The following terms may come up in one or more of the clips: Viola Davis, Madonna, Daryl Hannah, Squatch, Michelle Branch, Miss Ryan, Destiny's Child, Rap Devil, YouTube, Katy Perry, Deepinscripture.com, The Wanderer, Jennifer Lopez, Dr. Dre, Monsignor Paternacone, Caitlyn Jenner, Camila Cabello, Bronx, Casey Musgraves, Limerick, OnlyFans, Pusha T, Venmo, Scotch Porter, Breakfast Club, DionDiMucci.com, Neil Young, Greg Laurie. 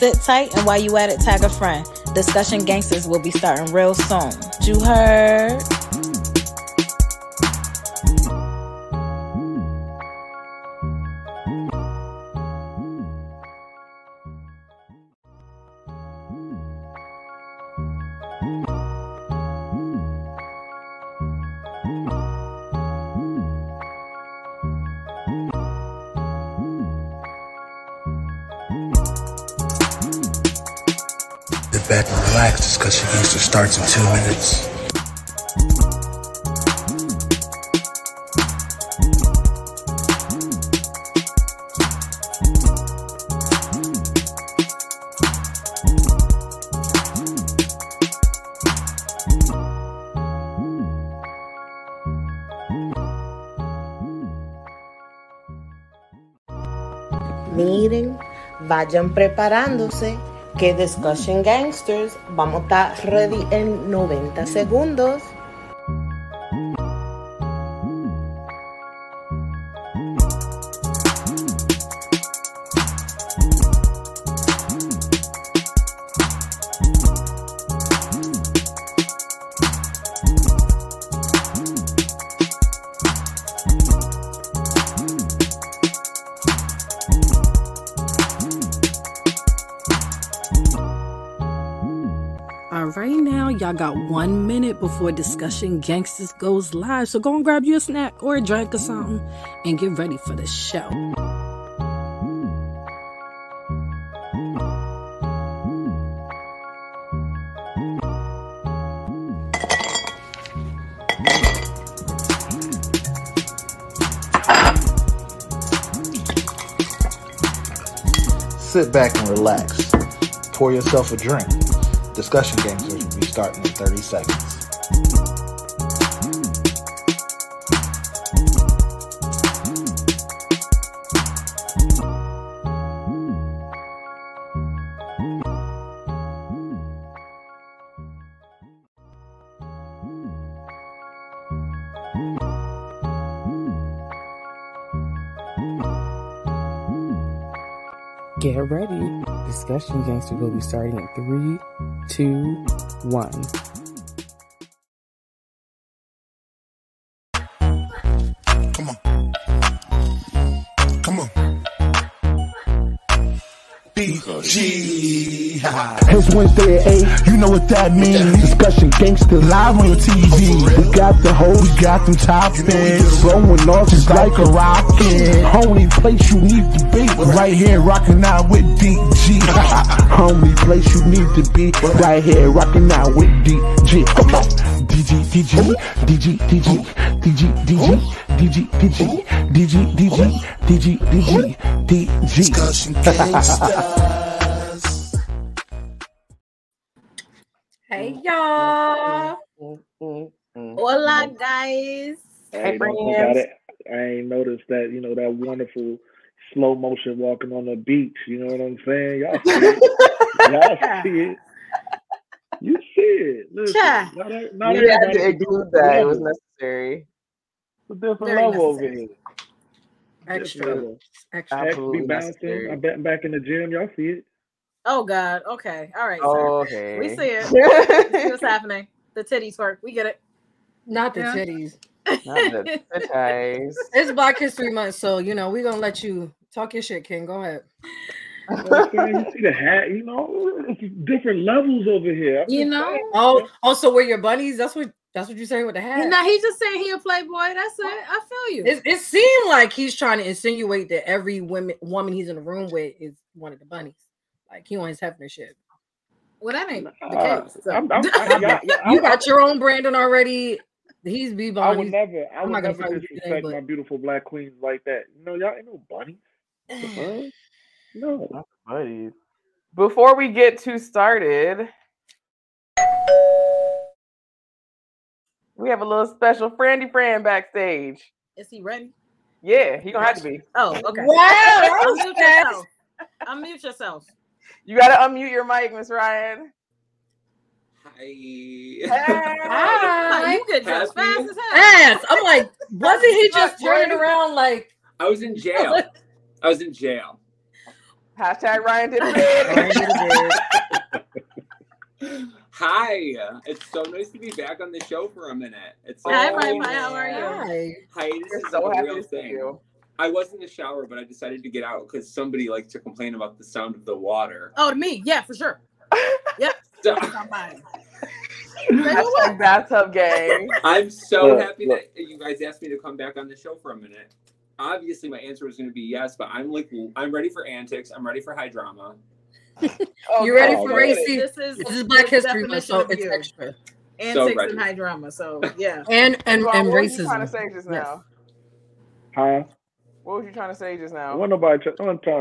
Sit tight, and while you at it, tag a friend. Discussion Gangsters will be starting real soon. You heard? Back and relax. Discussion Gangsters starts in 2 minutes. Miren, vayan preparándose. Que Discussion Gangsters, vamos a estar ready en 90 segundos. Y'all got 1 minute before Discussion Gangsters goes live, so go and grab you a snack or a drink or something and get ready for the show. Sit back and relax. Pour yourself a drink. Discussion Gangsters will be starting in 30 seconds. Get ready. Discussion Gangster will be starting in 3, 2, 1. Come on. Come on. B-G. It's Wednesday at 8. You know what that means. Discussion Gangster live on your TV. We got the whole, we got them top fans. Blowing off just like a rocket. Only place you need to be. Right here rocking out with DG. Only place you need to be. Right here rocking out with DG. Come on. DG, DG, DG, DG, DG, DG, DG, DG, DG, DG, DG, DG, DG. Discussion Gangsters. Hey y'all. Hola guys. Hey, got it. I ain't noticed that, you know, that wonderful slow motion walking on the beach. You know what I'm saying? Y'all see it. Y'all see it. You see it. Listen, not we had to include that. It was necessary. It's a different level over here. Extra. Absolutely bouncing. I bet back in the gym. Y'all see it. Oh, God. Okay. All right. Okay. We see it. We see what's happening. The titties work. We get it. Not the titties. It's Black History Month, so you know we're gonna let you talk your shit, King. Go ahead. You see the hat, you know, different levels over here. You know, also wear your bunnies. That's what you say with the hat. No, he's just saying he a playboy. That's it. I feel you. It seemed like he's trying to insinuate that every woman he's in the room with is one of the bunnies. Like he wants Hefner shit. Well, that ain't the case. So. You got your own Brandon already. He's B-ball. I would never disrespect my beautiful Black queens like that. No, y'all ain't no bunnies. No, not buddies. Before we get too started, we have a little special friendy friend backstage. Is he ready? Yeah, he gonna have to be. Oh, okay. Wow, unmute yourself. Unmute yourself. You gotta unmute your mic, Miss Ryan. Hey. Hi. You could dress fast as hell. Yes. I'm like, wasn't he just turning around like I was in jail. Hashtag Ryan did it. Hi, it's so nice to be back on the show for a minute. It's so hi, Mike. How are you? Hiatus is so happy to see you. I was in the shower, but I decided to get out because somebody liked to complain about the sound of the water. Oh, to me? Yeah, for sure. Yep. So, hashtag bathtub gang. I'm so happy that you guys asked me to come back on the show for a minute. Obviously, my answer was going to be yes, but I'm ready for antics. I'm ready for high drama. You're ready for racy. This is Black History Month, so it's extra. Antics and high drama, so yeah. And racism. What was you trying to say just now? Huh? What was you trying to say just now? No one trying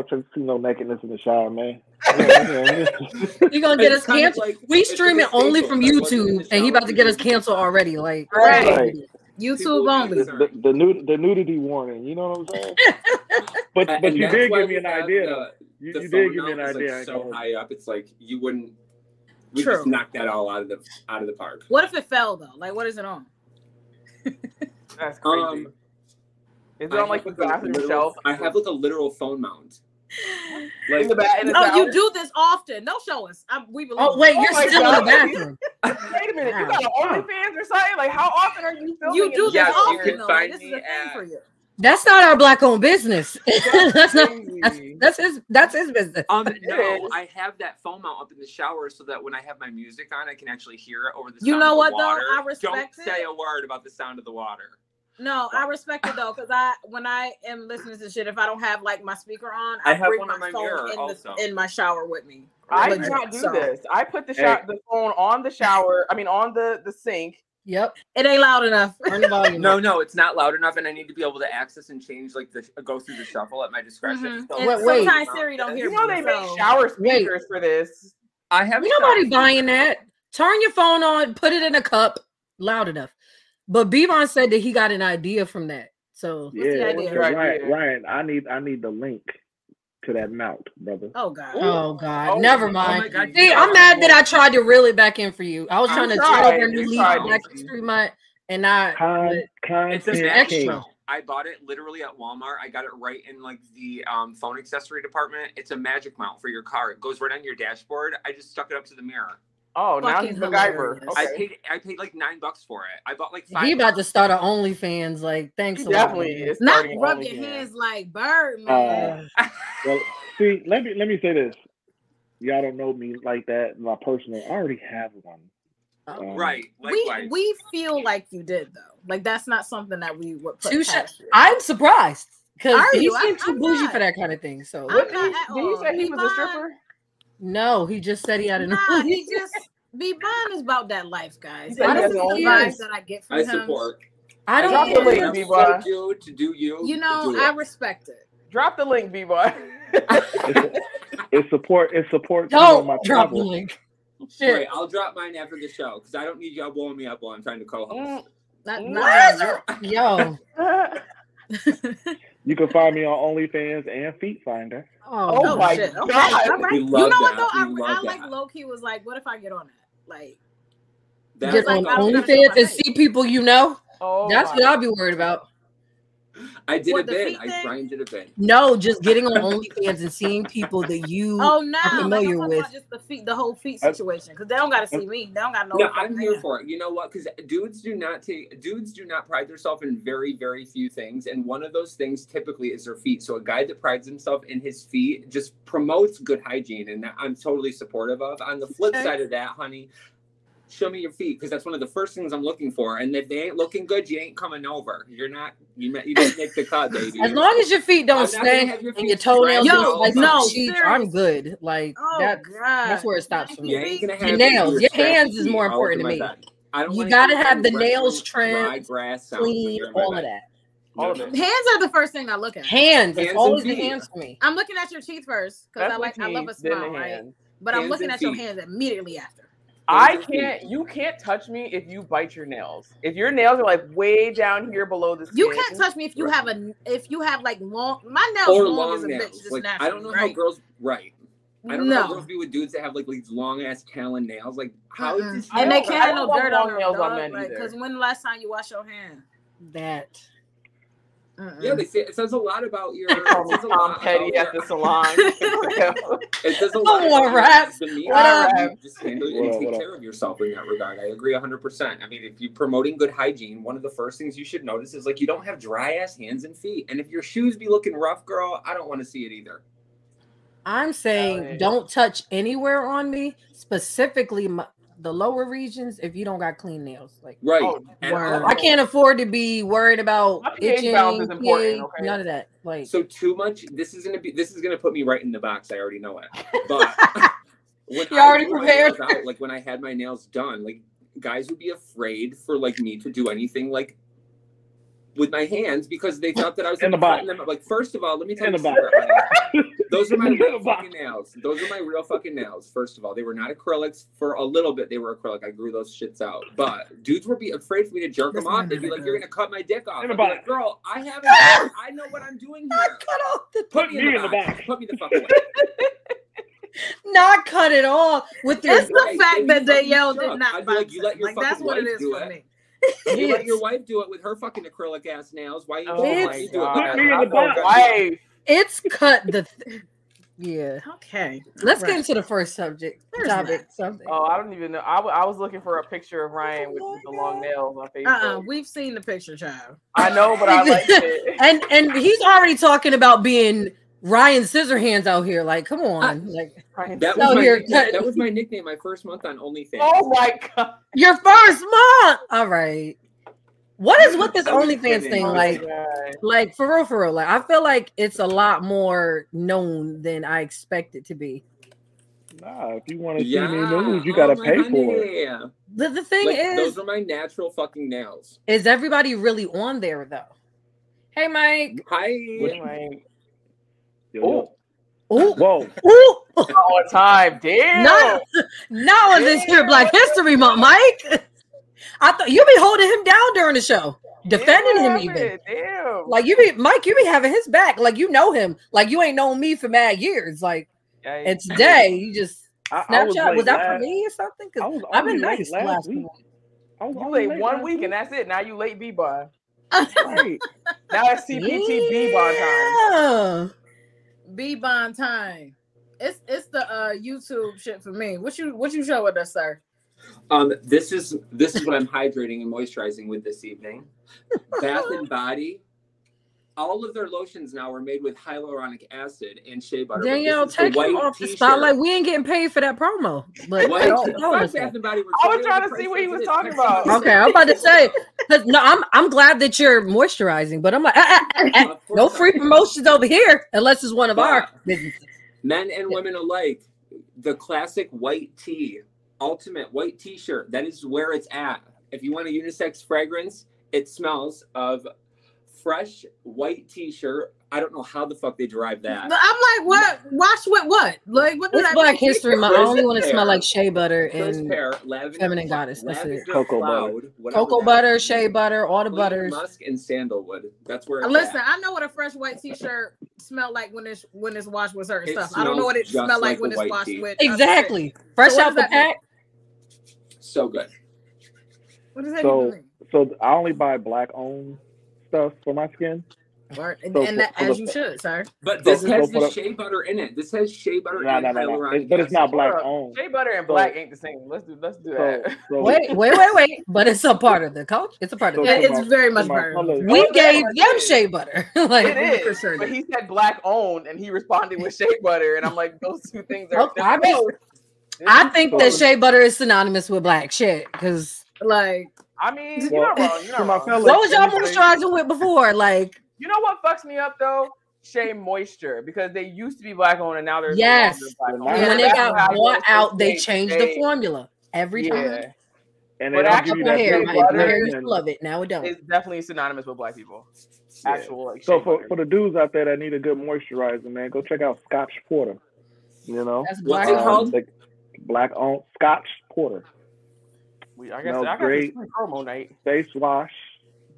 to see no nakedness in the shower, man. You're going to get us canceled. Like, we stream it only from YouTube, and he about to get us canceled already. Like, right. YouTube only. The nudity warning, you know what I'm saying? but you did give me an idea. You did give me an idea. Like so high up, it's like you wouldn't. We just knocked that all out of the park. What if it fell though? Like, what is it on? That's crazy. Is it on like the bathroom shelf? I have like a literal phone mount. Like, you do this often. Don't show us. We believe. Oh wait, you're still in the bathroom. Wait a minute, you got OnlyFans or something? Like, how often are you filming? You do this often. You can find this me is a thing for you. That's not our Black-owned business. That's his business. No, I have that phone mount up in the shower so that when I have my music on, I can actually hear it over the. You sound know of what the water. Though? I respect. Don't say a word about the sound of the water. No, I respect it though, because when I am listening to shit, if I don't have like my speaker on, I have bring one on my phone in my shower with me. I do not do this. I put the phone on the shower. I mean, on the sink. Yep, it ain't loud enough. No, it's not loud enough, and I need to be able to access and change, like go through the shuffle at my discretion. Mm-hmm. So, sometimes Siri don't hear. You know they make shower speakers for this. I have nobody buying that. Turn your phone on, put it in a cup, loud enough. But Bevon said that he got an idea from that. So yeah, what's the idea? Ryan, I need the link to that mount, brother. Oh God, never mind. Oh God. Hey, I'm mad that I tried to reel it back in for you. I was trying to tell them to leave Black History Month, and it's an extra. I bought it literally at Walmart. I got it right in like the phone accessory department. It's a magic mount for your car. It goes right on your dashboard. I just stuck it up to the mirror. Oh, now he's MacGyver. Okay. I paid like $9 for it. I bought like $5. He about to start an OnlyFans. Like, thanks a lot. Definitely is not rub your hands like Birdman. Well, see, let me say this. Y'all don't know me like that. My personal, I already have one. Right. We feel like you did though. Like that's not something that we would put past you. I'm surprised because he seemed too bougie for that kind of thing. So did you say he was a stripper? No, he just said he had enough. He just Bevon is about that life, guys. That's the vibes that I get from him. I don't believe Bevon. To do you. You know, I respect it. Drop the link, Bevon. It's support. It's support. Don't drop the link. Shit. Right, I'll drop mine after the show because I don't need y'all blowing me up while I'm trying to co-host. You can find me on OnlyFans and Feet Finder. Oh my shit. God! Okay. Right. You know what though? I like low-key was like, what if I get on it? Like, just like OnlyFans and see people you know. Oh, that's what I'll be worried about. I did a bit. Brian did a bit. No, just getting on OnlyFans and seeing people that you are familiar with. Just the whole feet situation because they don't got to see me. They don't got no. I'm here for it. You know what? Because dudes do not pride themselves in very, very few things, and one of those things typically is their feet. So a guy that prides himself in his feet just promotes good hygiene, and that I'm totally supportive of. On the flip side of that, honey, show me your feet because that's one of the first things I'm looking for. And if they ain't looking good, you ain't coming over. You're not. You didn't make the cut, baby. As long as your feet don't stink and your toenails don't like no cheeks, I'm good. Like that's where it stops for me. Your nails, your hands is more important to me. You gotta have the nails trimmed, clean, all of that. Hands are the first thing I look at. Hands, it's always the hands for me. I'm looking at your teeth first because I love a smile, right? But I'm looking at your hands immediately after. You can't touch me if you bite your nails. If your nails are like way down here below the skin. You can't touch me if you have like long, my nails or long as a nails. Bitch. Just like, natural, I don't know how girls, right. I don't know how girls be with dudes that have like these long ass talon nails. Like how is this? And they can't have no dirt on their nails, because when the last time you wash your hand? That. Yeah, they say, it says a lot about your. Tom Petty at the salon. It says a lot. Just handle and take care of yourself in that regard. I agree 100%. I mean, if you're promoting good hygiene, one of the first things you should notice is like you don't have dry ass hands and feet, and if your shoes be looking rough, girl, I don't want to see it either. I'm saying don't touch anywhere on me, specifically the lower regions, if you don't got clean nails. Like, right. I can't afford to be worried about itching, pH, okay? None of that. Like, so too much. This is gonna put me right in the box. I already know it. But you're already prepared. Like when I had my nails done, like guys would be afraid for like me to do anything like with my hands because they thought that I was in the box. Like, first of all, let me tell you those are my real fucking nails. Those are my real fucking nails. First of all, they were not acrylics. For a little bit, they were acrylic. I grew those shits out. But dudes would be afraid for me to jerk them off. They'd be like, "You're gonna cut my dick off." Like, girl, I haven't. I know what I'm doing here. Put me in the back. Put me the fuck away. Not cut at all. With this, the fact that Danielle did not. Like, you let your fucking wife do it. You let your wife do it with her fucking acrylic ass nails. Why you do it? Put me in the back. It's cut the. Yeah. Okay. Let's get into the first subject. Oh, I don't even know. I was looking for a picture of Ryan with the long nails on Facebook. We've seen the picture, child. I know, but I liked it. and he's already talking about being Ryan Scissorhands out here. Like, come on. That was my nickname my first month on OnlyFans. Oh my God. Your first month. All right. What is with this OnlyFans thing like? Like for real. Like I feel like it's a lot more known than I expect it to be. Nah, if you want to see me nude, you gotta pay for it. Yeah. The thing is, those are my natural fucking nails. Is everybody really on there though? Hey, Mike. Hi. Oh. Whoa. All time, damn. Not on this here Black History Month, Mike. I thought you be holding him down during the show, defending him even. Damn. Like you be having his back. Like you know him. Like you ain't known me for mad years. Like and today you just Snapchat. Was that for me or something? Because I've been nice last week. You late 1 week and that's it. Now you late B-Bond. Right. Now it's CPT B-Bond time. B-Bond time. It's the YouTube shit for me. What you show with us, sir? This is what I'm hydrating and moisturizing with this evening. Bath and Body. All of their lotions now are made with hyaluronic acid and shea butter. Danielle, take him off the spotlight. We ain't getting paid for that promo. But I was trying to see what he was talking about. Okay, I'm about to say. No, I'm glad that you're moisturizing, but I'm like, no free promotions over here unless it's one of our businesses. Men and women alike, the classic white tea. Ultimate white t-shirt. That is where it's at. If you want a unisex fragrance, it smells of fresh white t-shirt. I don't know how the fuck they derive that. But I'm like, what? Wash with what? Like, what? It's Black History Month. I only want to smell like shea butter and Feminine Goddess. That's it. Cocoa butter, shea butter, all the butters. Musk and sandalwood. That's where. Listen, I know what a fresh white t-shirt smell like when it's washed with certain stuff. I don't know what it smell like when it's washed with. Exactly, fresh out the pack. So good. What does that mean? So I only buy Black-owned stuff for my skin. As you should, sir. But this has the shea butter in it. This has shea butter in it. But it's not Black owned. Shea butter and black ain't the same. Let's do that. Wait. But it's a part of the culture. It's a part of it. It's very much part of it. We gave them shea butter. Like, it is. Sure. But he said Black owned and he responded with shea butter. And I'm like, those two things are I think that shea butter is synonymous with Black shit. Because, like, I mean, you're not wrong. What was y'all moisturizing with before? Like, you know what fucks me up though? Shea Moisture, because they used to be Black owned and now they're Black owned. And when they got bought out, they changed the formula every time. And they don't give you that hair. Love it now. It don't. It's definitely synonymous with Black people. Yeah. Actual like. So for the dudes out there that need a good moisturizer, man, go check out Scotch Porter. You know, that's Black owned Scotch Porter. I got great promo night. Face wash,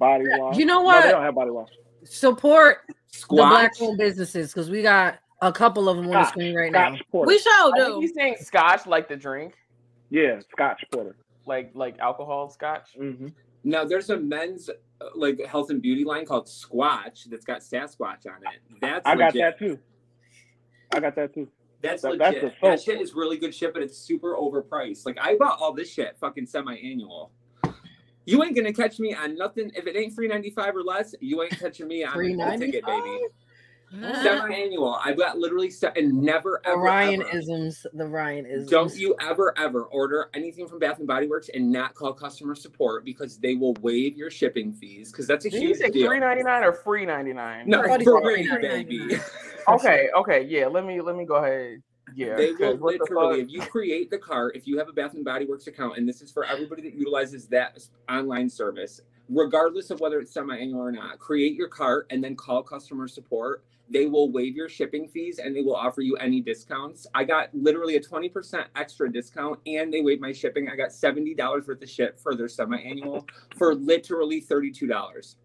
body wash. You know what? No, they don't have body wash. Support Squatch. The Black-owned businesses because we got a couple of them on the screen right now. Porter. We sure do. He's saying Scotch like the drink. Yeah, Scotch Porter, like alcohol Scotch. Mm-hmm. Now, there's a men's like health and beauty line called Squatch that's got Sasquatch on it. That's I got that too. That's legit. That shit is really good shit, but it's super overpriced. Like, I bought all this shit fucking semi-annual. You ain't gonna catch me on nothing. If it ain't $3.95 or less, you ain't catching me on a ticket, baby. Semi-annual. I got literally and never ever. The Ryan-isms. Don't you ever order anything from Bath and Body Works and not call customer support, because they will waive your shipping fees, because that's a huge deal. Did you say $3.99 or $3.99? No, free, baby. Okay, yeah. Let me go ahead. Yeah, they will literally, if you create the cart, if you have a Bath and Body Works account, and this is for everybody that utilizes that online service, regardless of whether it's semi-annual or not, create your cart and then call customer support. They will waive your shipping fees and they will offer you any discounts. I got literally a 20% extra discount and they waived my shipping. I got $70 worth of shit for their semi-annual for literally $32.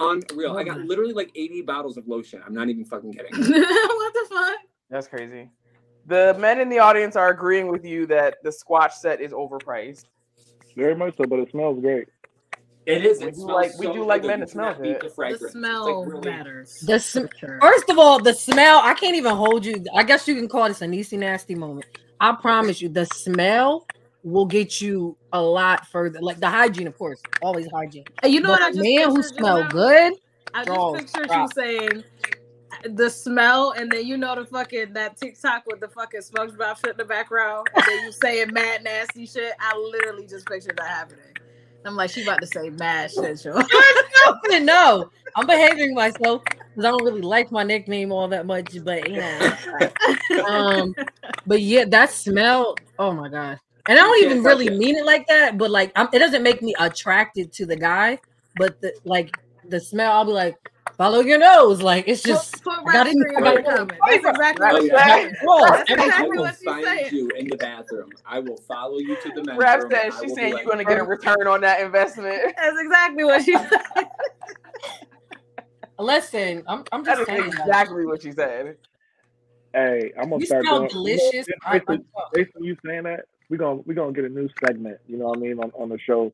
Unreal. I got literally like 80 bottles of lotion. I'm not even fucking kidding. What the fuck? That's crazy. The men in the audience are agreeing with you that the Squatch set is overpriced. Very much so, but it smells great. It is. We do like men that smell good. The smell matters. First of all, the smell, I can't even hold you. I guess you can call this an easy nasty moment. I promise you, the smell will get you a lot further. Like the hygiene, of course, always hygiene. And you know but what I just man who smell now? Good. I just pictured you saying the smell, and then you know the fucking that TikTok with the fucking smokes about shit in the background, and then you saying mad nasty shit. I literally just pictured that happening. I'm like, she about to say mad shit, y'all. No, I'm behaving myself because I don't really like my nickname all that much, but yeah. But yeah, that smell. Oh my god! And I don't even really mean it like that, but like, it doesn't make me attracted to the guy, but the smell, I'll be like, follow your nose, like it's just. That's exactly what she said. I will find you in the bathroom. I will follow you to the men's room. Rap said she's saying you're gonna get a return on that investment. That's exactly what she said. Listen, I'm just saying exactly what she said. Hey, I'm gonna start doing. You smell delicious. Based on you saying that, we're gonna get a new segment. You know what I mean on the show.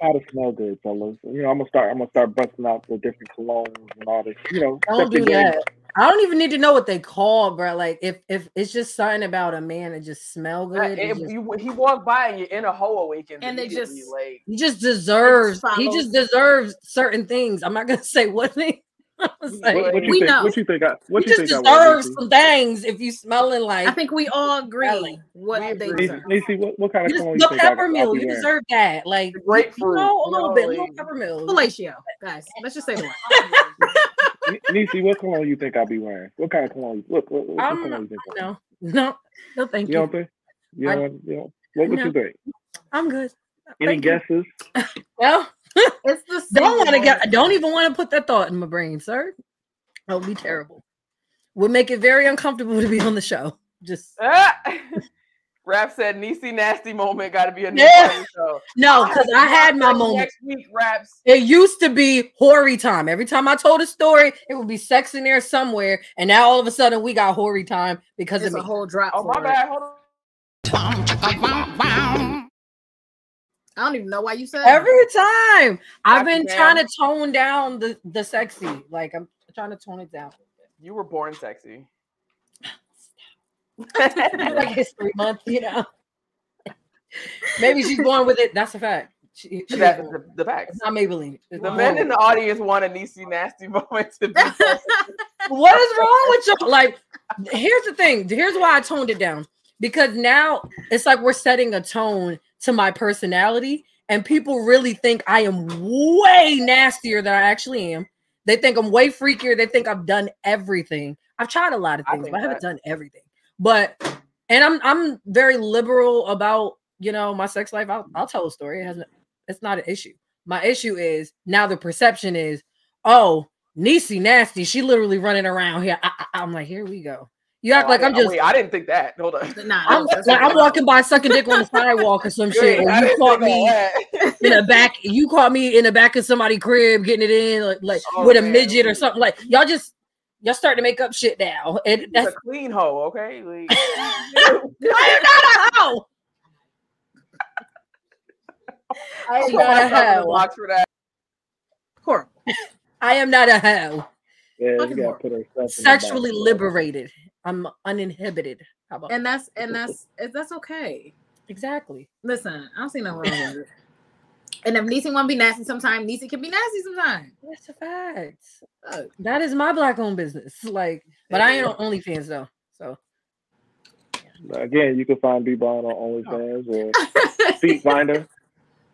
How to smell good, fellas. You know, I'm gonna start busting out the different colognes and all this. You know, don't do that. I don't even need to know what they call, bro. Like, if it's just something about a man that just smell good. He walked by and your inner hoe awakens, and he just deserves certain things. I'm not gonna say what thing. What you think? He just deserves some things. If you smelling like, I think we all agree what they deserve. What kind of cologne? No peppermill. You deserve that. Like grapefruit. A little bit. No peppermill. Fellatio, guys. Let's just say that. Niecy, what cologne you think I'll be wearing? What kind of cologne? What cologne you think? No, thank you. You don't think? What you think? I'm good. Any guesses? Well. It's the same. I don't even want to put that thought in my brain, sir. That would be terrible. Would make it very uncomfortable to be on the show. Just Rap said, "Niecy nasty moment got to be a new show." No, because I had my moment. Next week, Raps. It used to be hoary time. Every time I told a story, it would be sex in there somewhere, and now all of a sudden we got hoary time because it's a whole drop. Oh my bad. Hold on. I don't even know why you said every time. I've been trying to tone down the sexy. Like I'm trying to tone it down. You were born sexy. Like it's 3 months, you know. Maybe she's born with it. That's a fact. That's the fact. It's not Maybelline. The men in the audience want a Niecy nasty moment to be. What is wrong with you? Like, here's the thing. Here's why I toned it down. Because now it's like we're setting a tone to my personality, and people really think I am way nastier than I actually am. They think I'm way freakier. They think I've done everything. I've tried a lot of things, but I haven't done everything. But and I'm very liberal about, you know, my sex life. I'll tell a story. It's not an issue. My issue is now the perception is, oh, Niecy nasty. She literally running around here. I'm like, here we go. You act like I'm just. Wait, I didn't think that. Hold on. Nah, I'm walking by sucking dick on the sidewalk or some shit. And you caught me in the back. You caught me in the back of somebody's crib getting it in, like with a midget or something. Like y'all starting to make up shit now. And that's a clean hoe, okay? Like, no, you're not a hoe. I am not a hoe. Watch for that. Horrible. I am not a hoe. Yeah, you gotta put herself sexually liberated. I'm uninhibited. How about that's okay. Exactly. Listen, I don't see no wrong with it. And if Niecy want to be nasty sometime, Niecy can be nasty sometime. That's a fact. Look. That is my black-owned business. Like, but I ain't on OnlyFans though. So again, you can find B-Bond on OnlyFans or Feetfinder.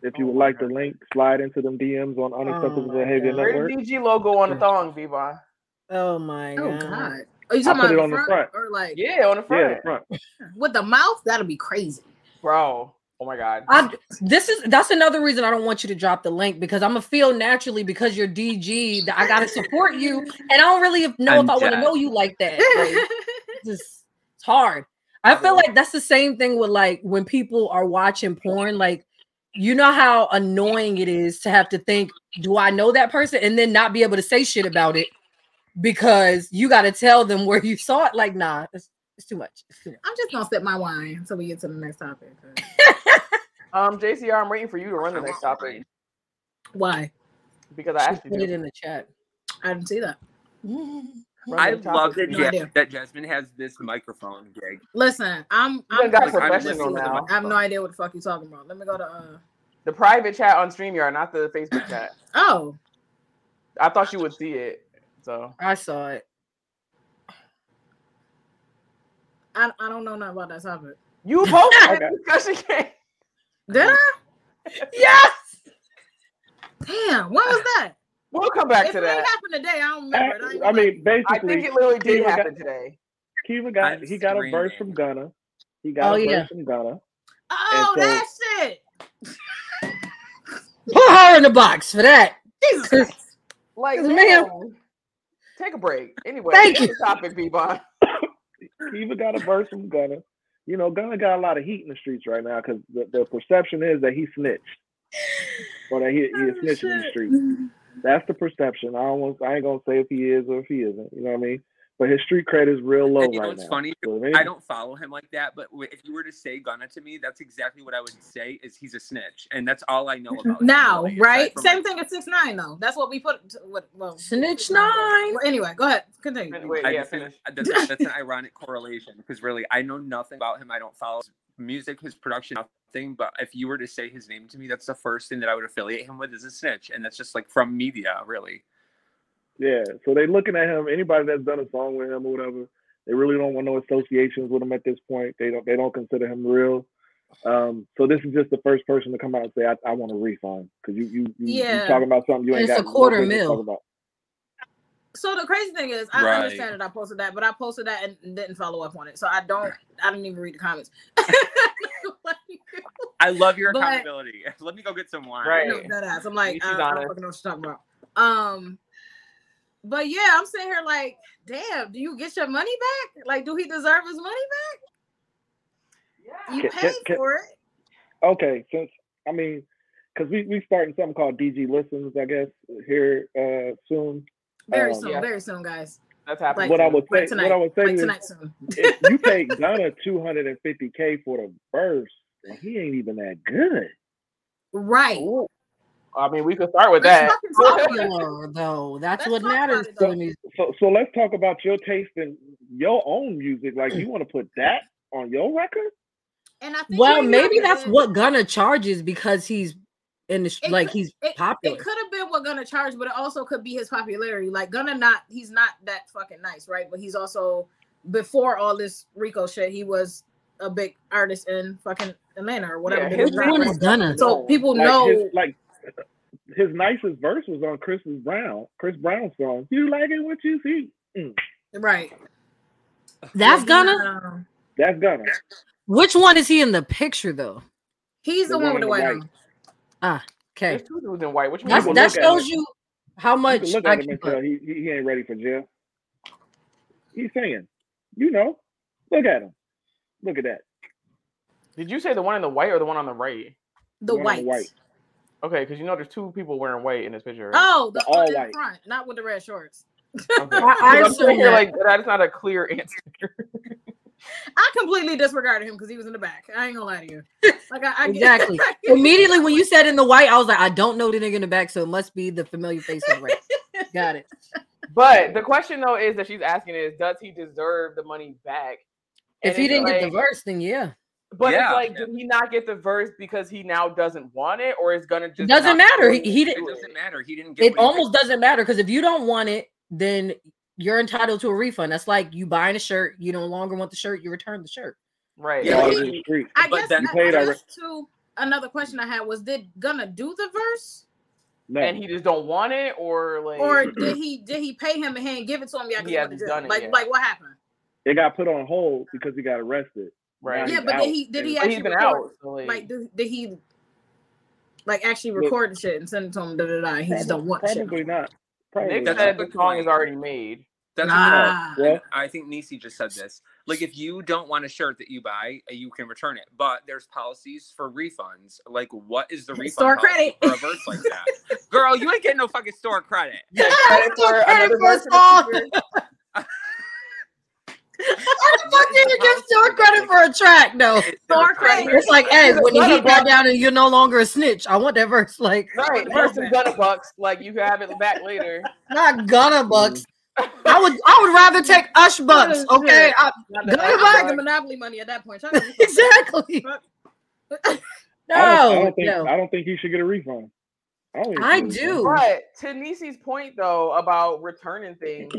If you would like the link, slide into them DMs on Unacceptable Behavior Network. Where's the DG logo on the thong, B-Bond? Oh my god. Are you talking about the front? Or like on the front. Yeah, the front. With the mouth, that'll be crazy. Bro. Oh my god. That's another reason I don't want you to drop the link, because I'm gonna feel naturally because you're DG that I gotta support you, and I don't really know if I want to know you like that. Like, it's hard. I feel like that's the same thing with like when people are watching porn, like you know how annoying it is to have to think, do I know that person? And then not be able to say shit about it because you gotta tell them where you saw it. Like, nah, it's too much. I'm just gonna sip my wine until we get to the next topic. JCR, I'm waiting for you to run the next topic. Why? Because I asked you. Put it in the chat. I didn't see that. I love that, that Jasmine has this microphone gig. Listen, I'm got professional now. I have no idea what the fuck you're talking about. Let me go to the private chat on StreamYard, not the Facebook chat. Oh, I thought you would see it. So I saw it. I don't know nothing about that topic. You posted the discussion game. Did I? Yes. Damn, what was that? We'll come back to that. It happened today. I don't remember. I mean, basically, I think it literally did happen today. Kiva got a verse from Gunna. He got a verse from Gunna. Oh, so, that shit! Put her in the box for that. Jesus, like, man, take a break. Anyway, thank you. Topic, B-Bot. Kiva got a verse from Gunna. You know, Gunna got a lot of heat in the streets right now because the perception is that he snitched, or that he snitched in the streets. That's the perception. I ain't gonna say if he is or if he isn't. You know what I mean? But his street cred is real low right now. It's funny. So, I don't follow him like that. But if you were to say Gunna to me, that's exactly what I would say. Is he's a snitch, and that's all I know about him. Now, really, right? Same thing as 6ix9ine though. That's what we put. Well, snitch 9. Well, anyway, go ahead. Continue. Anyway, that's an ironic correlation because really, I know nothing about him. I don't follow his music, his production. Thing, but if you were to say his name to me, that's the first thing that I would affiliate him with is a snitch, and that's just like from media, really. Yeah, so they looking at him. Anybody that's done a song with him or whatever, they really don't want no associations with him at this point. They don't consider him real. So this is just the first person to come out and say, "I want a refund," because you talking about something you ain't got. It's a $250 talk about. So the crazy thing is, I understand that I posted that, but I posted that and didn't follow up on it. So I didn't even read the comments. I love your accountability. Let me go get some wine. Right. That ass. I'm like, I don't fucking know what you're talking about. But yeah, I'm sitting here like, damn, do you get your money back? Like, do he deserve his money back? Yeah. You paid for it. Okay, because we starting something called DG Listens, I guess, here soon. Very soon, very soon, guys. That's happening. What I would say is, if you paid Gunna $250K for the verse, and he ain't even that good, right? Ooh. I mean, we could start with that. Popular, though, that's what matters. So let's talk about your taste in your own music. Like, you want to put that on your record? And I think maybe that's what Gunna charges because he's. And he's popular. It could have been what Gunna charged, but it also could be his popularity. Like Gunna, he's not that fucking nice, right? But he's also before all this Rico shit, he was a big artist in fucking Atlanta or whatever. Yeah, his name is Gunna, so people know. His nicest verse was on Chris Brown's song. You like it? What you see? Mm. Right. That's Gunna. That's Gunna. Which one is he in the picture though? He's the one with the white arm. Ah, okay. There's two dudes in white. Which that shows you how much. Look at him and tell he ain't ready for jail. He's saying, you know, look at him. Look at that. Did you say the one in the white or the one on the right? The white. Okay, because you know there's two people wearing white in this picture. Right? Oh, the all white, front, not with the red shorts. Okay. I'm sitting here like that's not a clear answer. I completely disregarded him because he was in the back. I ain't gonna lie to you. Like I exactly. Immediately when you said in the white, I was like, I don't know the nigga in the back, so it must be the familiar face of race. Got it. But the question though is that she's asking is, does he deserve the money back? And if he didn't get the verse, then yeah. But yeah, it's like, did he not get the verse because he now doesn't want it, or is Gunna just doesn't matter? He didn't. It doesn't matter. He didn't get it. It almost doesn't matter because if you don't want it, then you're entitled to a refund. That's like you buying a shirt. You no longer want the shirt. You return the shirt. Right. Yeah. I guess that to another question I had was, did Gunna do the verse? No. And he just don't want it, or like, or did he pay him and he ain't give it to him? Yeah, he hasn't done it. Like what happened? It got put on hold because he got arrested. Right. Yeah, but did he actually record? Out, so like did he like actually record the shit and send it to him? He just don't want shit. Probably not. Nick said the song is already made. That's yeah. I think Niecy just said this. Like, if you don't want a shirt that you buy, you can return it. But there's policies for refunds. Like, what is the refund? Store credit for a verse like that, girl. You ain't getting no fucking store credit. Yeah, credit for a song. How the fuck did you give store credit for a track though? Store credit. It's like, hey, when you heat that down and you're no longer a snitch. I want that verse. Like, right, verse and Gunna bucks. Like, you can have it back later. Not Gunna bucks. I would rather take Ush bucks. Okay, Gunna bucks. Monopoly money at that point. Exactly. No, I don't think he should get a refund. I do. But to Niecy's point though about returning things.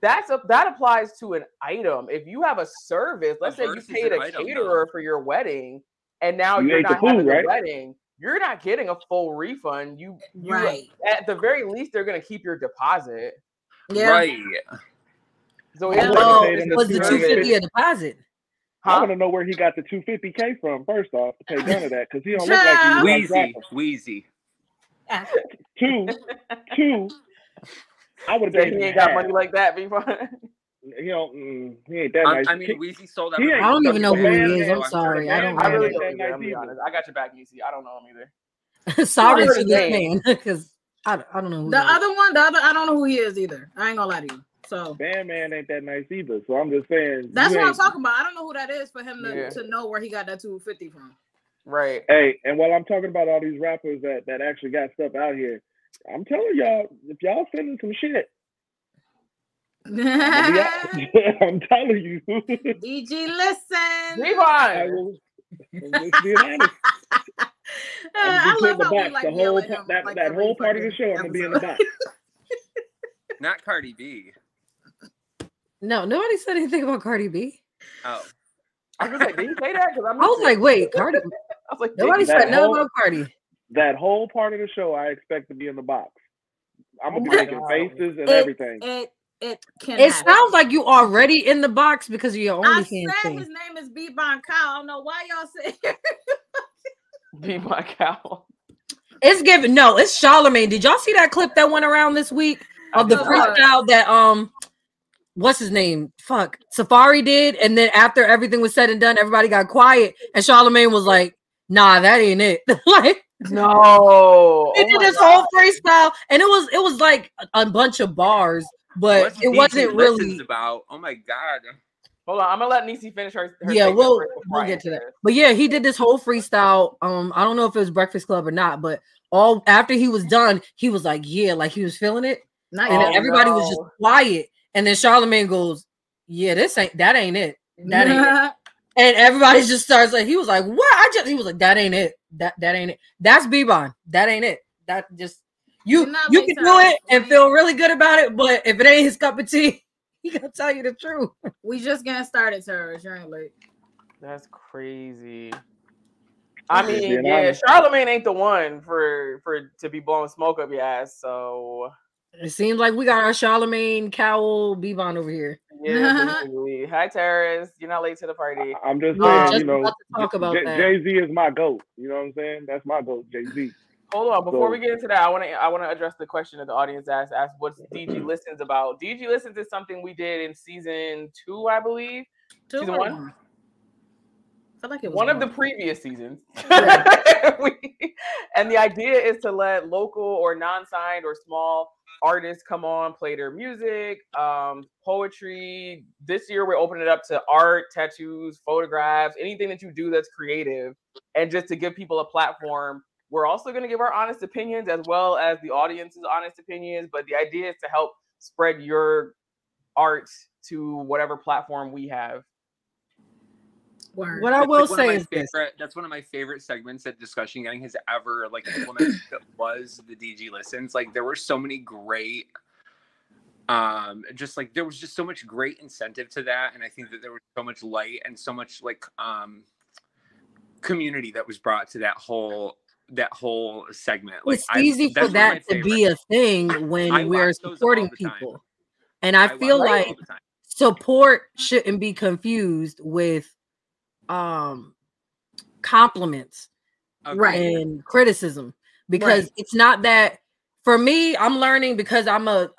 That applies to an item. If you have a service, let's say you paid a caterer for your wedding, and now you're not having a wedding, you're not getting a full refund. Right. At the very least, they're gonna keep your deposit. Yeah. Right. So was the $250 a deposit? I want to know where he got the $250K from. First off, to pay none of that because he don't look like Wheezy. Two. I would have been. He ain't got money like that before. You know, he ain't that nice. I mean, Weezy sold out. I don't even know who he is. I'm sorry. I don't really know. I got your back, Weezy. I don't know him either. Sorry to that man, because I don't know who the other one, I don't know who he is either. I ain't gonna lie to you. So Bandman ain't that nice either. So I'm just saying. That's what I'm talking about. I don't know who that is for him to know where he got that $250 from. Right. Hey, and while I'm talking about all these rappers that actually got stuff out here. I'm telling y'all, if y'all sending some shit, I'm telling you. DG, listen. Rewind. I love how we like that whole part of the show. I'm gonna be in the box. Not Cardi B. No, nobody said anything about Cardi B. Oh, I was like, did he say that? I was like, wait, Cardi. I was like, nobody said nothing about Cardi. That whole part of the show, I expect to be in the box. I'm gonna be making faces and everything. It sounds like you already in the box because of your OnlyFans. I said his name is B-Bon Cow. I don't know why y'all say B-Bon Cow. It's given. No, it's Charlamagne. Did y'all see that clip that went around this week of the freestyle that what's his name? Fuck, Safari did, and then after everything was said and done, everybody got quiet, and Charlamagne was like, "Nah, that ain't it." Like. No, they did this whole freestyle, and it was like a bunch of bars, but it wasn't really about. Oh my god! Hold on, I'm gonna let Niecy finish her yeah, we'll get to that. But yeah, he did this whole freestyle. I don't know if it was Breakfast Club or not, but all after he was done, he was like, "Yeah," like he was feeling it, and everybody was just quiet. And then Charlamagne goes, "Yeah, that ain't it." That ain't it. And everybody just starts like he was like, "What?" He was like, "That ain't it. That ain't it. That's B-Bon. That ain't it. That just you can do it and feel really good about it, but if it ain't his cup of tea, he gonna tell you the truth." We just getting started, Terruhwrist. You ain't late. That's crazy. I mean, yeah, Charlamagne ain't the one for to be blowing smoke up your ass. So it seems like we got our Charlamagne Cowell B-Bon over here. Yeah, hi, Terruhwrist. You're not late to the party. I'm just saying, you know, talk about Jay Z is my GOAT. You know what I'm saying? That's my GOAT, Jay Z. Hold on, before we get into that, I want to address the question that the audience asked what's DG Listens about. DG Listens is something we did in season 2, I believe. Season 1. I feel like it was one of the previous seasons. And the idea is to let local or non-signed or small artists come on, play their music, poetry. This year, we're opening it up to art, tattoos, photographs, anything that you do that's creative, and just to give people a platform. We're also going to give our honest opinions as well as the audience's honest opinions. But the idea is to help spread your art to whatever platform we have. Word. What I will say is this. That's one of my favorite segments that Discussion Gang has ever like implemented. That was the DG Listens. Like there were so many great, just like there was just so much great incentive to that, and I think that there was so much light and so much like community that was brought to that whole segment. Like, it's easy for that to be a thing when we're supporting people, and I feel like support shouldn't be confused with compliments, right, and criticism, because it's not that. For me, I'm learning, because I'm a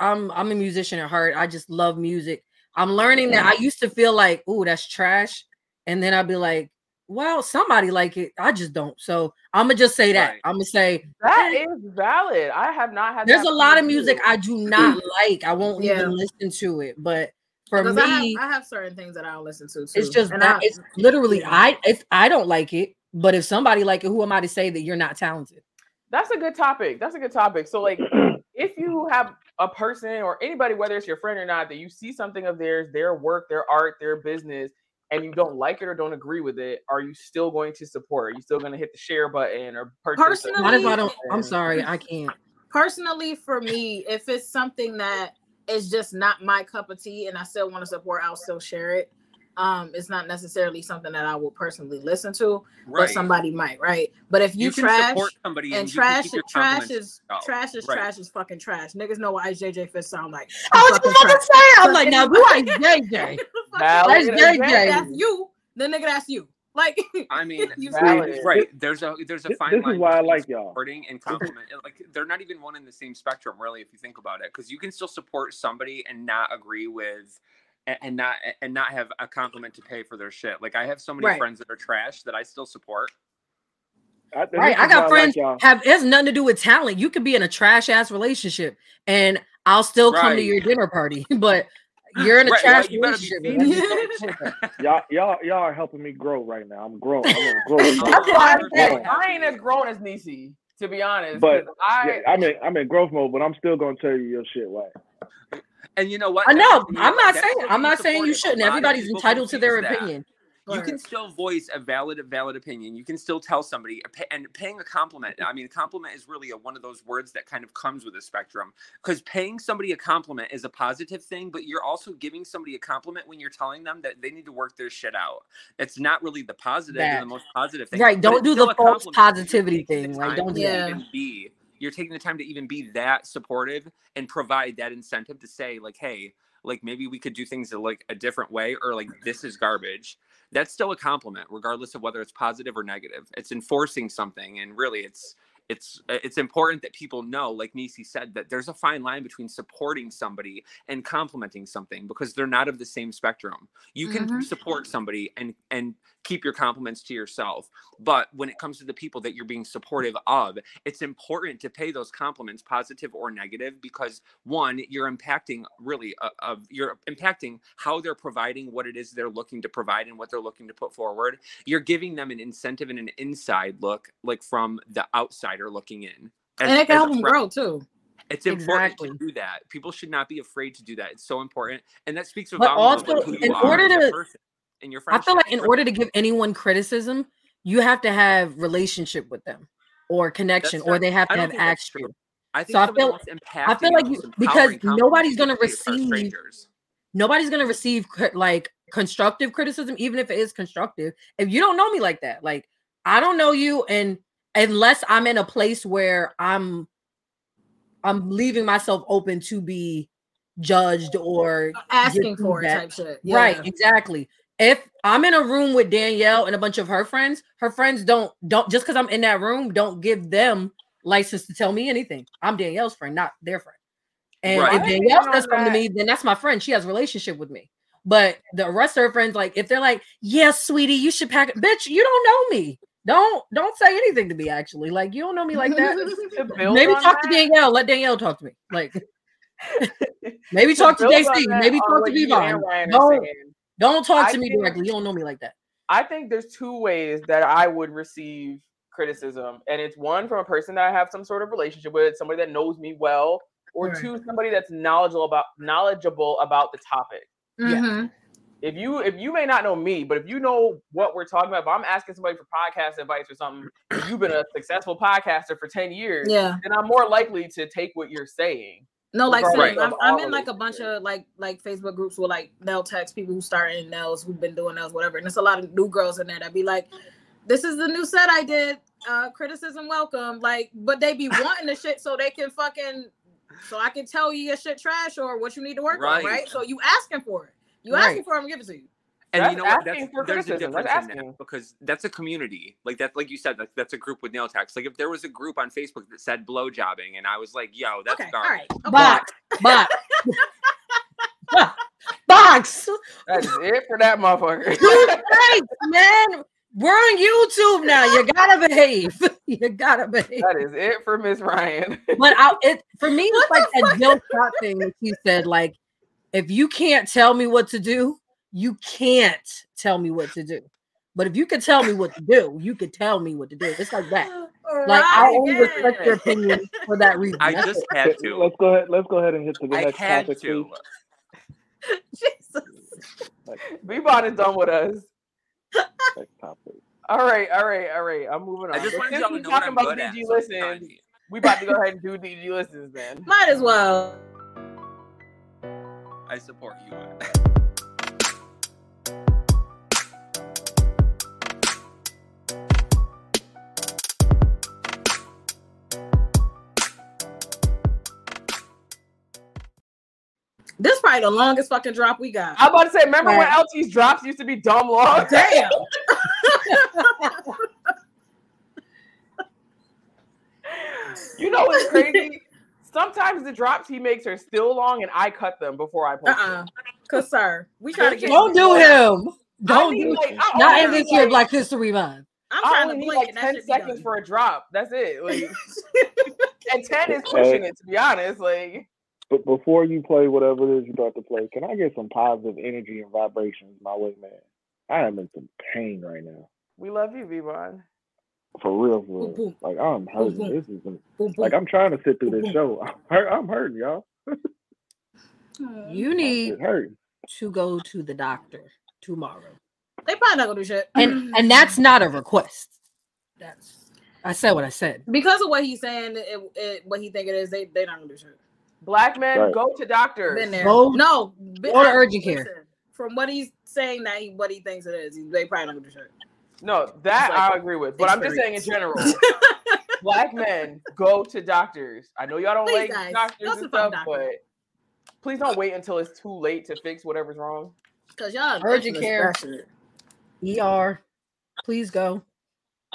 musician at heart. I just love music. I'm learning that I used to feel like, oh, that's trash, and then I'd be like, well, somebody like it. I just don't. So I'm gonna just say that. Right. I'm gonna say that is valid. I have not had. There's a lot of music I do not like. I won't even listen to it. But for me, I have certain things that I don't listen to too. It's just not. It's literally I don't like it. But if somebody like it, who am I to say that you're not talented? That's a good topic. That's a good topic. So like, if you have a person or anybody, whether it's your friend or not, that you see something of theirs, their work, their art, their business, and you don't like it or don't agree with it, are you still going to support? Are you still going to hit the share button or purchase? Personally, I'm sorry, I can't. Personally, for me, if it's something that is just not my cup of tea and I still want to support, I'll still share it. It's not necessarily something that I will personally listen to, but somebody might, right? But if you trash somebody and trash is fucking trash. Niggas know what IJJ Fist sound like. I was just about to say it. I'm like, now who IJJ? That's JJ. That's you. The nigga, that's you. Like, I mean, right? There's a fine line. This is why I like y'all supporting and compliment. Like, they're not even one in the same spectrum, really, if you think about it, because you can still support somebody and not agree with. And not have a compliment to pay for their shit. Like I have so many friends that are trash that I still support. I got friends it has nothing to do with talent. You could be in a trash ass relationship, and I'll still come to your dinner party. But you're in a trash relationship. Y'all are helping me grow right now. I'm growing. I ain't as grown as Niecy, to be honest. But I'm in growth mode, but I'm still gonna tell you your shit. Why? And you know what? I know. I'm not saying you shouldn't. Everybody's entitled to their opinion. You can still voice a valid opinion. You can still tell somebody, and paying a compliment. I mean, compliment is really one of those words that kind of comes with a spectrum, because paying somebody a compliment is a positive thing, but you're also giving somebody a compliment when you're telling them that they need to work their shit out. It's not really the positive or the most positive thing. Right. Don't do the false positivity thing. Like, don't even be. You're taking the time to even be that supportive and provide that incentive to say, like, hey, like maybe we could do things like a different way, or like this is garbage. That's still a compliment, regardless of whether it's positive or negative. It's enforcing something, and really, it's important that people know, like Niecy said, that there's a fine line between supporting somebody and complimenting something, because they're not of the same spectrum. You can support somebody and keep your compliments to yourself. But when it comes to the people that you're being supportive of, it's important to pay those compliments, positive or negative, because one, you're impacting really, you're impacting how they're providing what it is they're looking to provide and what they're looking to put forward. You're giving them an incentive and an inside look, like from the outside, are looking in, and it can help them grow too. It's important to do that. People should not be afraid to do that. It's so important, and that speaks about also in order to give anyone criticism, you have to have relationship with them or connection, or they have to have action. I feel like because nobody's gonna receive like constructive criticism, even if it is constructive. If you don't know me like that, like I don't know you, and unless I'm in a place where I'm leaving myself open to be judged or asking for it type shit. Yeah. Right, exactly. If I'm in a room with Danielle and a bunch of her friends don't just because I'm in that room, don't give them license to tell me anything. I'm Danielle's friend, not their friend. And if Danielle says something to me, then that's my friend. She has a relationship with me. But the rest of her friends, like if they're like, yes, sweetie, you should pack it. Bitch, you don't know me. Don't say anything to me. Actually, like you don't know me like that. Maybe talk to Danielle. Let Danielle talk to me. Like Maybe talk to Jay Z. Maybe talk to Bevon. Don't talk to me directly. You don't know me like that. I think there's two ways that I would receive criticism, and it's one from a person that I have some sort of relationship with, somebody that knows me well, or two, somebody that's knowledgeable about the topic. Mm-hmm. Yeah. If you may not know me, but if you know what we're talking about, if I'm asking somebody for podcast advice or something, if you've been a successful podcaster for 10 years, then I'm more likely to take what you're saying. No, like I'm in like a bunch of like Facebook groups where like they'll text people who start in nails, who've been doing nails, whatever. And there's a lot of new girls in there that be like, this is the new set I did. Criticism welcome. Like, but they be wanting the shit so they can fucking, so I can tell you your shit trash or what you need to work on, right? So you asking for it. You asking for them, give it to you. And that's, you know what? There's a difference in that, because that's a community. Like that, like you said, that's a group with nail techs. Like if there was a group on Facebook that said blowjobbing, and I was like, yo, that's garbage. All right. Box. That's it for that motherfucker. Thanks, man. We're on YouTube now. You gotta behave. You gotta behave. That is it for Miss Ryan. But for me, it's like that Jill Scott thing that she said, like, if you can't tell me what to do, you can't tell me what to do. But if you can tell me what to do, you can tell me what to do. It's like that. Right, like I only respect your opinion for that reason. I just had to. Let's go ahead and hit the next topic. Jesus. Bebot is done with us. Next topic. All right. I'm moving on. I just wanted y'all to know what I'm good at. DG Listens. We about to go ahead and do DG Listens then. Might as well. I support you. This is probably the longest fucking drop we got. I'm about to say, remember when LT's drops used to be dumb long? Damn. You know what's crazy? Sometimes the drops he makes are still long, and I cut them before I post them. Cause sir, we try to get. Don't do him. Don't do him. Not in this year Black History Month. I'm trying to blink. Like 10 seconds for a drop. That's it. Like, and 10 is pushing it. To be honest, like. But before you play whatever it is you're about to play, can I get some positive energy and vibrations my way, man? I am in some pain right now. We love you, Bevon. For real. Boom, boom. Like I'm hurting. Boom, boom. This is like I'm trying to sit through this show. I'm hurting, y'all. You need to go to the doctor tomorrow. They probably not gonna do shit. And that's not a request. That's I said what I said. Because of what he's saying, what he think it is, they not gonna do shit. Black men go to doctors. Been there. Or urgent care. From what he's saying, what he thinks it is, they probably not gonna do shit. No, that like, I agree with, but I'm just saying in general, Black men go to doctors. I know y'all don't like doctors and stuff, but please don't wait until it's too late to fix whatever's wrong. Because y'all urgent care, ER, please go.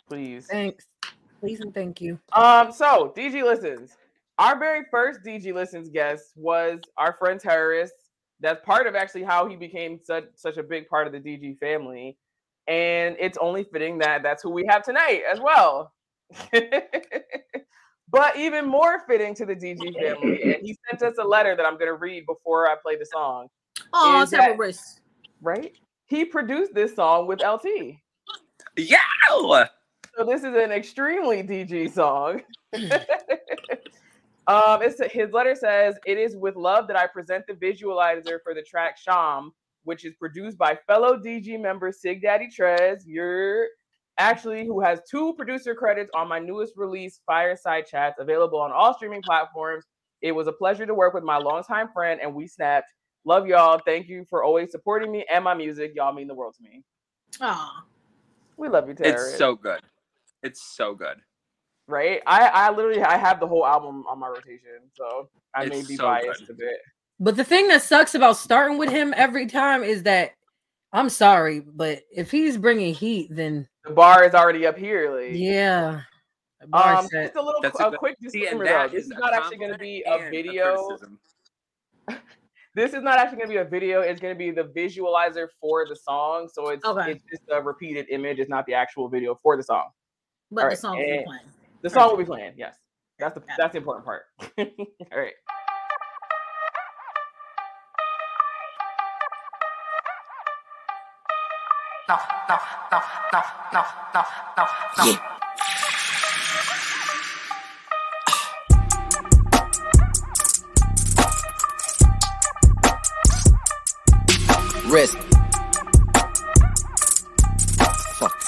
Please. Thanks. Please and thank you. So DG Listens. Our very first DG Listens guest was our friend Terruhwrist. That's part of actually how he became such a big part of the DG family. And it's only fitting that that's who we have tonight as well. But even more fitting to the DG family. And he sent us a letter that I'm going to read before I play the song. Oh, Terruhwrist. Right? He produced this song with LT. Yeah! So this is an extremely DG song. His letter says, "It is with love that I present the visualizer for the track Sham, which is produced by fellow DG member Sig Daddy Trez, who has 2 producer credits on my newest release, Fireside Chats, available on all streaming platforms. It was a pleasure to work with my longtime friend, and we snapped. Love y'all. Thank you for always supporting me and my music. Y'all mean the world to me." Aw. We love you, Terry. It's so good. It's so good. Right? I literally have the whole album on my rotation, so I may be biased a bit. But the thing that sucks about starting with him every time is that, I'm sorry, but if he's bringing heat, then the bar is already up here. Like. Yeah. Just a little quick disclaimer, though. This is not actually going to be a video. This is not actually going to be a video. It's going to be the visualizer for the song. So it's just a repeated image. It's not the actual video for the song. But the song will be playing. The song will be playing, yes. That's the important part. All right. Yeah. Wrist. Fuck.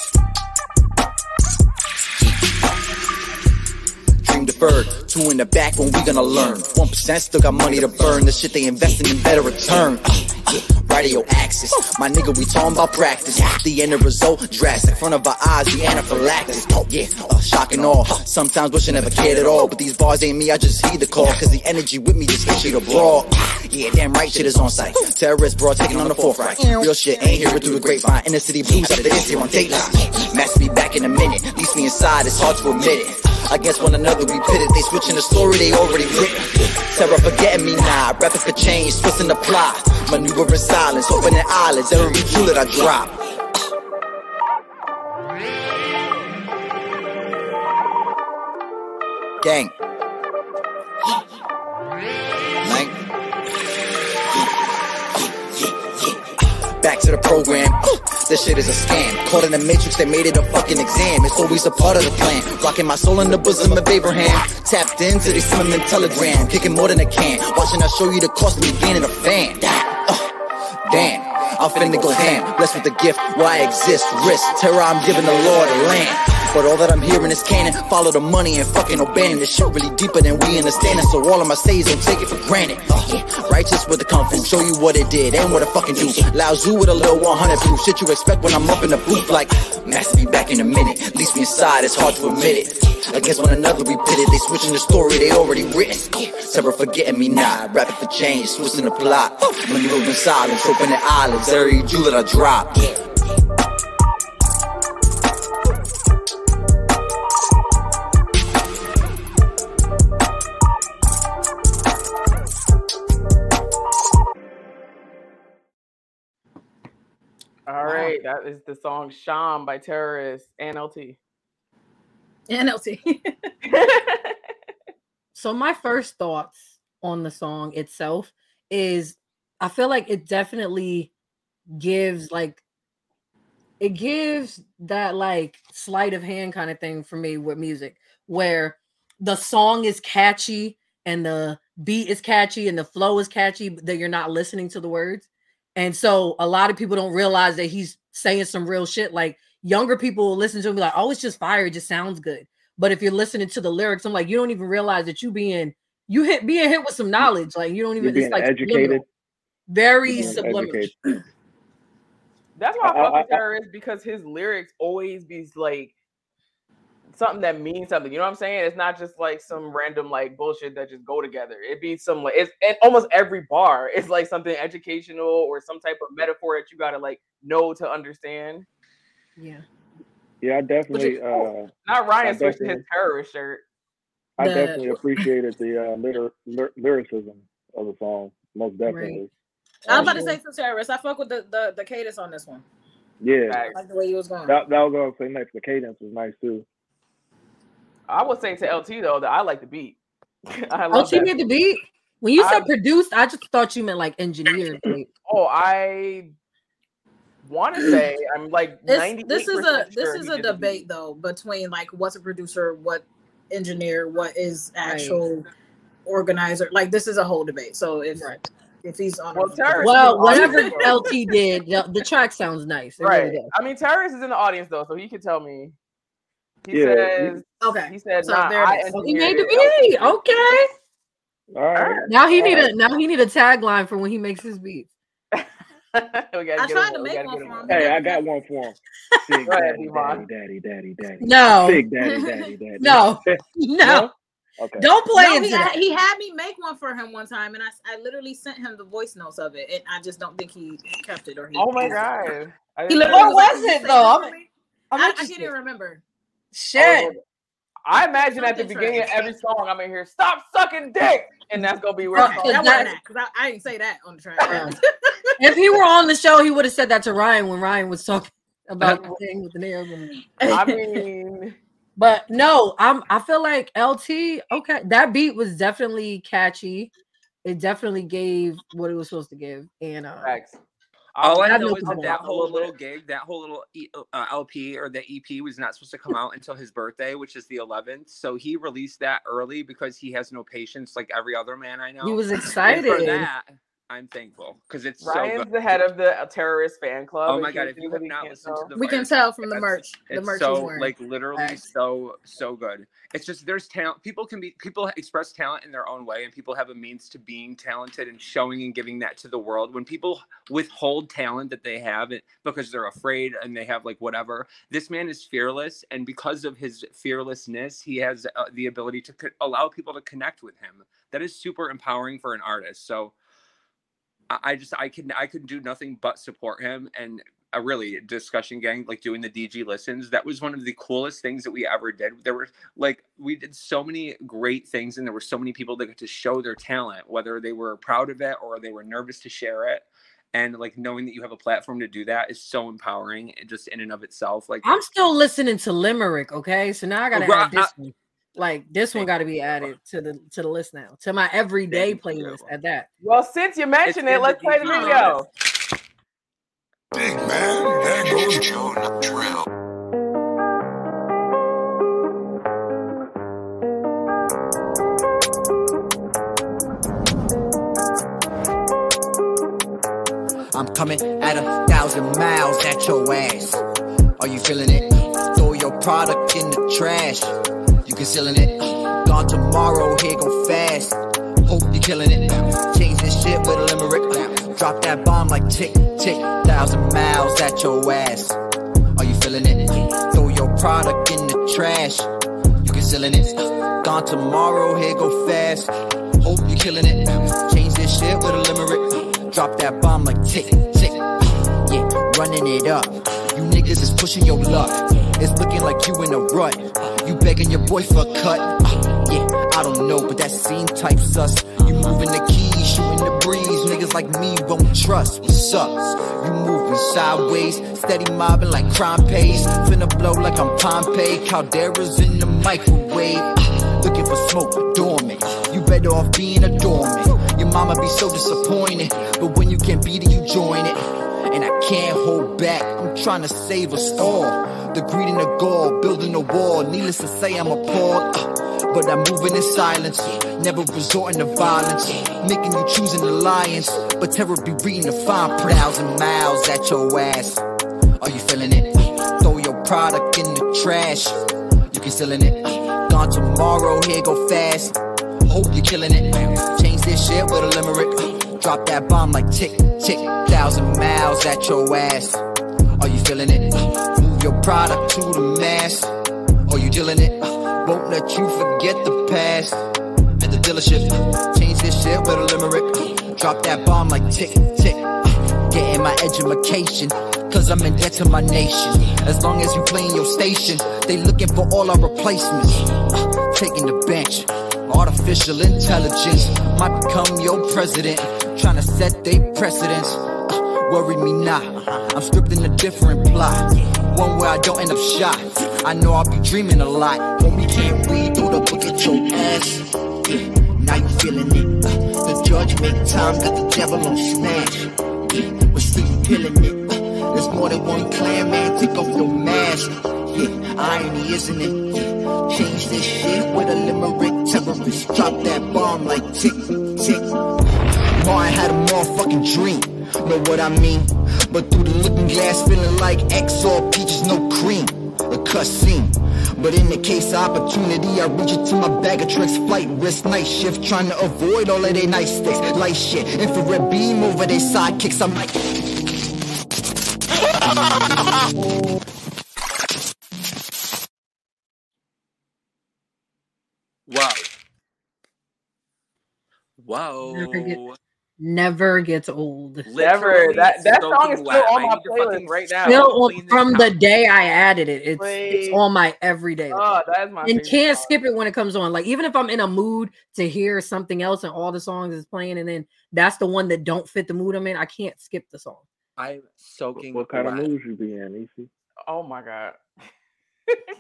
Dream deferred. 2 in the back when we gonna learn. 1% still got money to burn. The shit they investing in better return. Radio axis, my nigga, we talking about practice. The end result, drastic. Front of our eyes, the anaphylaxis. Yeah, shock and awe. Sometimes wish I never cared at all, but these bars ain't me. I just heed the call, cause the energy with me just hits you to brawl. Yeah, damn right, shit is on site. Terrorist bro, taking on the forefront. Real shit ain't here through the grapevine. Inner city blues after this here on Dateline. Mask me back in a minute, leaves me inside. It's hard to admit it. Against one another we pitted. They switching the story they already written. Terror forgetting me now. Rapping for change, twisting the plot. Maneuvering silence, hoping the islands. Every jewel that I drop. Gang. Back to the program. This shit is a scam. Caught in the matrix, they made it a fucking exam. It's always a part of the plan. Rocking my soul in the bosom of Abraham. Tapped into the cinnamon telegram. Kicking more than I can. Watching I show you the cost of me gaining a fan. Damn, I'm finna go ham. Blessed with the gift, why I exist. Risk, terror, I'm giving the Lord a lamb. But all that I'm hearing is canon. Follow the money and fucking obeying. This shit really deeper than we understanding. So all of my say's don't take it for granted. Righteous with the comfort. Show you what it did and what I fucking do. Lao Tzu with a little 100 proof. Shit you expect when I'm up in the booth like master me back in a minute. Least me inside, it's hard to admit it. Against one another we pitted. They switching the story they already written. Several forgetting me now. Rapping for change, switching the plot. Maneuvering silence, hoping the islands. Every jewel that I drop. All right, that is the song Sham by Terruhwrist and LT. And LT. So my first thoughts on the song itself is I feel like it definitely gives that like sleight of hand kind of thing for me with music where the song is catchy and the beat is catchy and the flow is catchy, but that you're not listening to the words. And so a lot of people don't realize that he's saying some real shit. Like younger people will listen to him and be like, oh, it's just fire. It just sounds good. But if you're listening to the lyrics, I'm like, you don't even realize that you being hit with some knowledge. Like you don't even, it's like educated. Very subliminal. That's why I fuck with Terruhwrist, because his lyrics always be like something that means something. You know what I'm saying? It's not just like some random like bullshit that just go together. It be some like, it's, and almost every bar is like something educational or some type of metaphor that you gotta like know to understand. Yeah, I definitely cool. Not Ryan switching his Terruhwrist shirt. I definitely appreciated the lyricism of the song, most definitely. Right. I was about to say some Terruhwrist. I fuck with the cadence on this one. Yeah, I like the way you was going. That was what I was saying next. The cadence was nice too. I would say to LT though that I like the beat. LT made the beat. When you said produced, I just thought you meant like engineered. Oh, I want to say I'm like 90%. This is a debate though between like what's a producer, what engineer, what is actual organizer. Like this is a whole debate. So if he's on, whatever LT did, the track sounds nice. Right. I mean, Terruhwrist is in the audience though, so he could tell me. He said, so he made the beat. Okay. All right. Now he need a tagline for when he makes his beat. I tried to make one for him. Hey, I got one for him. Big daddy. No. Big daddy. No. Okay. Don't play it. He had me make one for him one time, and I literally sent him the voice notes of it, and I just don't think he kept it. Oh my god. What was it though? I didn't remember. Shit. I imagine at the beginning of every song, I'm in here, stop sucking dick. And that's going to be where I didn't say that on the track. If he were on the show, he would have said that to Ryan when Ryan was talking about the thing with the nails. I mean. But no, I feel like LT, okay, that beat was definitely catchy. It definitely gave what it was supposed to give. And All I know is that that whole little gig, that whole little LP or the EP was not supposed to come out until his birthday, which is the 11th. So he released that early because he has no patience like every other man I know. He was excited. For that, I'm thankful because it's Ryan's so good. The head of the Terruhwrist fan club. Oh my god! If you have not listened to the, we can tell from the merch. The merch so is like literally so good. It's just there's talent. People express talent in their own way, and people have a means to being talented and showing and giving that to the world. When people withhold talent that they have it because they're afraid and they have like whatever. This man is fearless, and because of his fearlessness, he has the ability to allow people to connect with him. That is super empowering for an artist. So. I could do nothing but support him and a really discussion gang, like doing the DG listens. That was one of the coolest things that we ever did. There were like, we did so many great things and there were so many people that got to show their talent, whether they were proud of it or they were nervous to share it. And like knowing that you have a platform to do that is so empowering and just in and of itself. Like I'm still listening to Limerick. Okay. So now I got to add this one. Like this one got to be added to the list now, to my everyday playlist at that. Well, since you mentioned it, let's play the video. Big man, that goes Joe Drill. I'm coming at 1,000 miles at your ass. Are you feeling it? Throw your product in the trash. You concealing it, gone tomorrow, here go fast. Hope you're killing it, change this shit with a limerick. Drop that bomb like tick, tick, 1,000 miles at your ass. Are you feeling it? Throw your product in the trash. You concealing it, gone tomorrow, here go fast. Hope you're killing it, change this shit with a limerick. Drop that bomb like tick, tick, yeah, running it up. You niggas is pushing your luck. It's looking like you in a rut. You begging your boy for a cut. Yeah, I don't know, but that scene type sus. You moving the keys, shooting the breeze. Niggas like me won't trust. What's up? You moving sideways, steady mobbing like crime pays. Finna blow like I'm Pompeii. Caldera's in the microwave. Looking for smoke, dormant. You better off being a dormant. Your mama be so disappointed, but when you can't beat it, you join it. And I can't hold back. I'm trying to save us all. The greed and the gall, building a wall. Needless to say, I'm appalled. But I'm moving in silence, never resorting to violence. Making you choose an alliance, but terror be reading the fine print. 1,000 miles at your ass. Are you feeling it? Throw your product in the trash. You concealing it. Gone tomorrow, here go fast. Hope you're killing it. Change this shit with a limerick. Drop that bomb like tick, tick. 1,000 miles at your ass. Are you feeling it? Your product to the mass. Or you dealing it? Won't let you forget the past. At the dealership, change this shit with a limerick. Drop that bomb like tick, tick. Getting my edumacation, cause I'm in debt to my nation. As long as you playing your station, they looking for all our replacements. Taking the bench, artificial intelligence. Might become your president, trying to set they precedents. Worry me not, I'm scripting a different plot. One where I don't end up shot. I know I'll be dreaming a lot. Homie can't read through the book at your ass. Yeah, now you feeling it. The judge make time, got the devil on smash. Yeah, but still you peeling it. There's more than one clan, man, take off your mask. Yeah, irony, isn't it? Yeah, change this shit with a limerick. Terrorist, drop that bomb like tick, tick. Martin had a motherfucking dream. Know what I mean? But through the looking glass, feeling like X or peaches, no cream, a cutscene. But in the case of opportunity, I reach into my bag of tricks, flight wrist, night shift, trying to avoid all of they night sticks, light shit, infrared beam over their sidekicks. I'm like, wow. Never gets old. Never. That song is still on my playlist right now. Still from the day I added it. It's on my everyday. Oh, that is my favorite. And can't skip it when it comes on. Like even if I'm in a mood to hear something else and all the songs is playing and then that's the one that don't fit the mood I'm in, I can't skip the song. I'm soaking. What kind of mood you be in, Easy? Oh my god.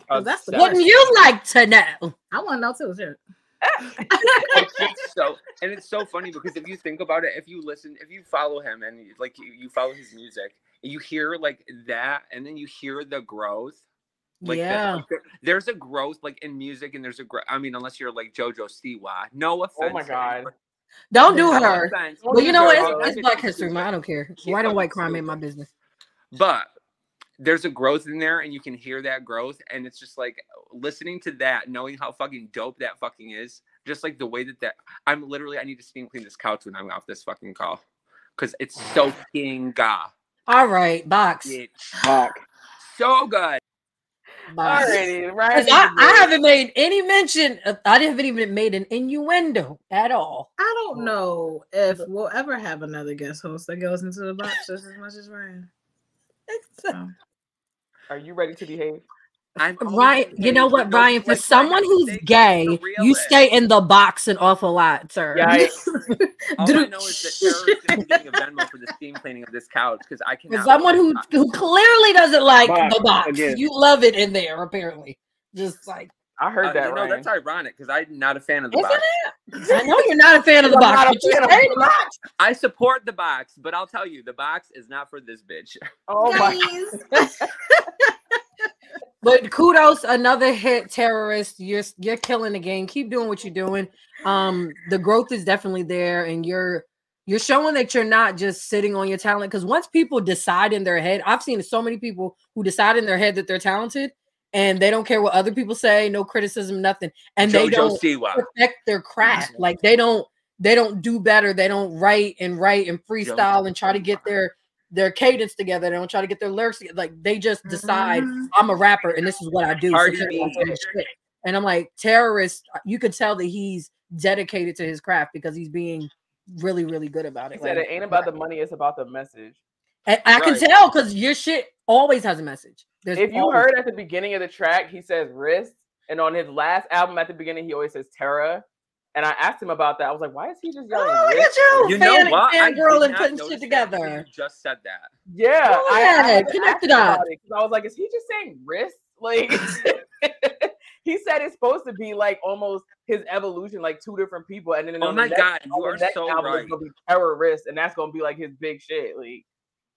Wouldn't you like to know? I want to know too, sure. It's just so, and it's so funny because if you think about it, if you listen, if you follow him and like you follow his music, you hear like that, and then you hear the growth. Like yeah, there's a growth like in music, and there's a growth. I mean, unless you're like JoJo Siwa, no offense. Oh my God, don't do her. Well, you know what? It's Black History Month. I don't care. White and white crime ain't my business. But there's a growth in there, and you can hear that growth, and it's just like listening to that, knowing how fucking dope that fucking is. Just like the way that I'm literally, I need to steam clean this couch when I'm off this fucking call, because it's so king ga. All right, box. Fuck. So good. Box. Already, right? I haven't made any mention. I haven't even made an innuendo at all. I don't know if we'll ever have another guest host that goes into the box just as much as Ryan. So. Are you ready to behave? I'm Ryan, you know what, Ryan? For someone who's gay, you stay in the box an awful lot, sir. Yeah, all I know is that Tara is getting a Venmo for the steam cleaning of this couch because I cannot. For someone who clearly doesn't like the box, again. You love it in there. Apparently, just like I heard that. You know, that's ironic because I'm not a fan of the box. I know you're not a fan of the box. I support the box, but I'll tell you, the box is not for this bitch. Oh my. But kudos, another hit, Terruhwrist. You're killing the game. Keep doing what you're doing. The growth is definitely there, and you're showing that you're not just sitting on your talent. Because once people decide in their head, I've seen so many people who decide in their head that they're talented, and they don't care what other people say, no criticism, nothing, and they don't perfect their craft. Like they don't do better. They don't write and freestyle and try to get their cadence together. They don't try to get their lyrics together. Like they just decide I'm a rapper and this is what I do. So and I'm like, Terruhwrist, you can tell that he's dedicated to his craft because he's being really, really good about it. He said it ain't about the money, it's about the message. And I can tell because your shit always has a message. If you heard at the beginning of the track, he says wrist. And on his last album at the beginning, he always says Terra. And I asked him about that. I was like, why is he just yelling? Oh, look at you. You know what? I girl and putting shit together. You just said that. Yeah. I connected on it. I was like, is he just saying wrist? Like, he said it's supposed to be like almost his evolution, like two different people. And then, oh my God, you are so right. It's going to be Terruhwrist. And that's going to be like his big shit. Like,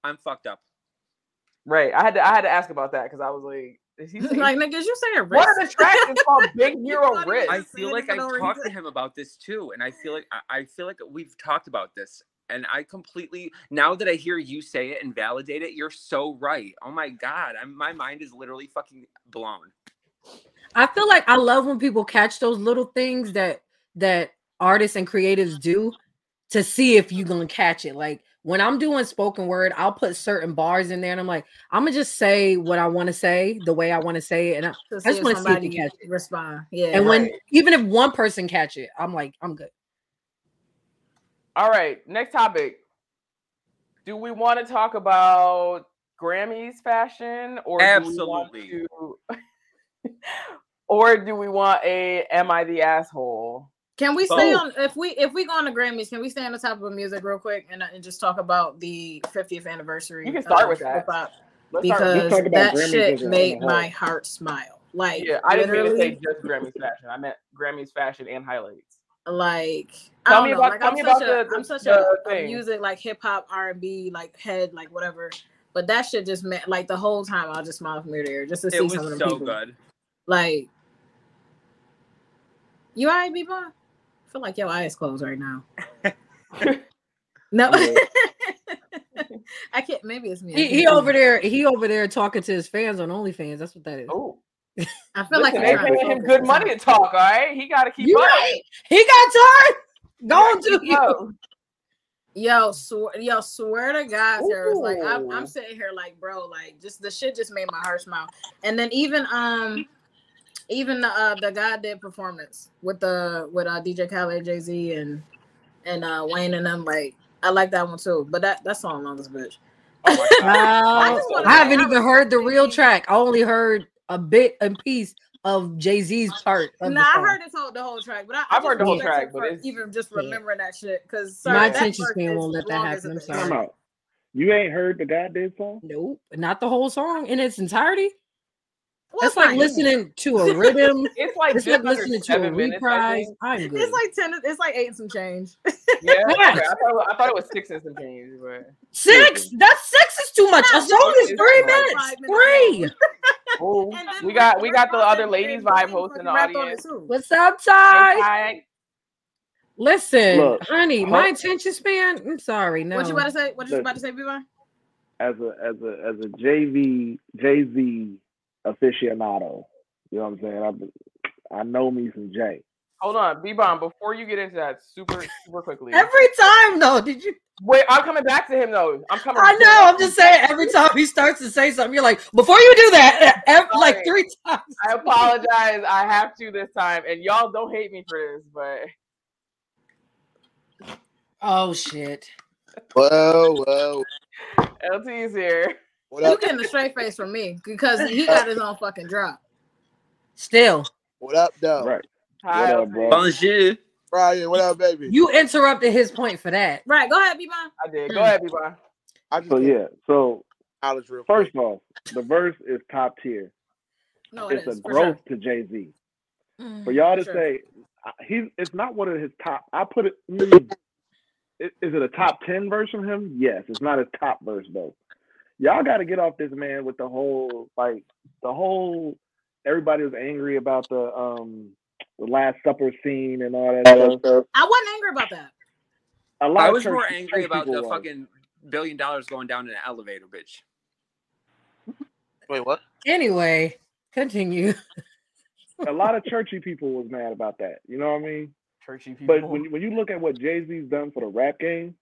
I'm fucked up. Right. I had to ask about that because I was like, is he like, nigga, you say a wrist? One of the tracks is called Big Hero Wrist. I feel like I talked to him about this too, and I feel like we've talked about this, and I completely, now that I hear you say it and validate it, you're so right. Oh my God, my mind is literally fucking blown. I feel like I love when people catch those little things that artists and creatives do to see if you're gonna catch it, like. When I'm doing spoken word, I'll put certain bars in there, and I'm like, I'm gonna just say what I want to say, the way I want to say it, and I just want to see if you catch it. Respond, yeah. And when even if one person catch it, I'm like, I'm good. All right, next topic. Do we want to talk about Grammys fashion, or absolutely, do we want to, or do we want a "Am I the asshole"? Can we stay on, if we go on the Grammys, can we stay on the topic of music real quick and just talk about the 50th anniversary? You can start with that. Because that shit made my heart smile. Like, yeah, I didn't mean to say just Grammys fashion. I meant Grammys fashion and highlights. Like, tell me about the I'm such a music, like hip-hop, R&B, like head, like whatever. But that shit just meant, like the whole time I was just smiling from ear to ear just to see some of the people. It was so good. Like, you all right, people? I feel like your eyes closed right now. No, I can't. Maybe it's me. He over there talking to his fans on OnlyFans. That's what that is. Oh, I feel like they're paying him good money to talk. All right, he got to keep up. Right. He got tired. Going to you. Yo, swear to God, there was like I'm sitting here like, bro, like just the shit just made my heart smile. And then even the God Did performance with DJ Khaled, Jay Z, and Wayne and them, like I like that one too. But that song on this bitch. Oh my God. I haven't even heard the real track. I only heard a bit and piece of Jay Z's part. No, I heard the whole track, but I've heard the whole track. But even just remembering that shit, because my attention span won't let that happen. I'm sorry. You ain't heard the God Did song? Nope, not the whole song in its entirety. It's like listening to a rhythm. It's like listening to a reprise. I'm good. It's like 10. It's like 8 and some change. Yeah, okay. I thought it was 6 and some change, but 6. That's 6 is too much. As long as 3 minutes, free. Oh, we got the other ladies vibe host in the audience. What's up, Ty? Listen, look, honey, my attention span. I'm sorry. No. What you about to say? What you about to say, B-Boy? As a Jay Z aficionado, you know what I'm saying? I know me some Jay. Hold on, B-Bomb, before you get into that super quickly. Every time, though, did you? Wait, I'm coming back to him, though. I know, I'm just saying, every time he starts to say something, you're like, before you do that, like 3 times. I apologize, I have to this time, and y'all don't hate me for this, but... Oh, shit. Whoa. LT's here. You getting a straight face from me, because he got his own fucking drop. Still. What up, though? Right. What up, bro? Bonjour. Brian, what up, baby? You interrupted his point for that. Right, go ahead, B-Bon. I did. Go ahead, B-Bon. So first of all, the verse is top tier. No, it's a growth to Jay-Z. For y'all to say, it's not one of his top, I put it, is it a top 10 verse from him? Yes, it's not a top verse, though. Y'all got to get off this man with the whole, everybody was angry about the Last Supper scene and all that stuff. I wasn't angry about that. I was more angry about the fucking $1 billion going down in an elevator, bitch. Wait, what? Anyway, continue. A lot of churchy people was mad about that. You know what I mean? Churchy people. But when you look at what Jay-Z's done for the rap game,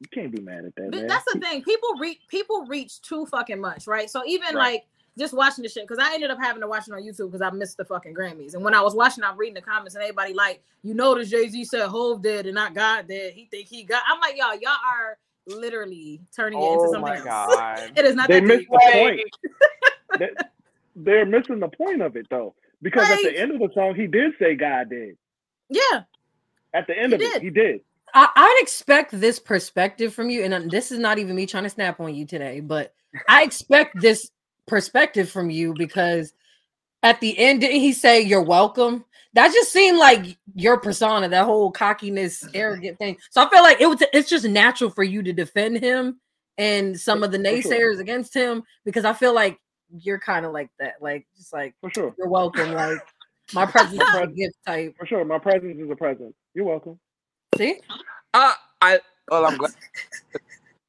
you can't be mad at that, man. That's the thing. People reach too fucking much, right? So even like just watching the shit, because I ended up having to watch it on YouTube because I missed the fucking Grammys. And when I was watching, I'm reading the comments and everybody like, you notice Jay-Z said Hov did and not God did. He think he got. I'm like, y'all are literally turning it into something else. God. It is not. They missed the point. They're missing the point of it though, because at the end of the song, he did say God did. Yeah. At the end of it, he did. I'd expect this perspective from you, and this is not even me trying to snap on you today, but I expect this perspective from you because at the end, didn't he say you're welcome? That just seemed like your persona, that whole cockiness, arrogant thing. So I feel like it's just natural for you to defend him and some of the naysayers against him, because I feel like you're kind of like that, like just like you're welcome, like my presence is a gift type. For sure, my presence is a present. You're welcome. See, I'm glad.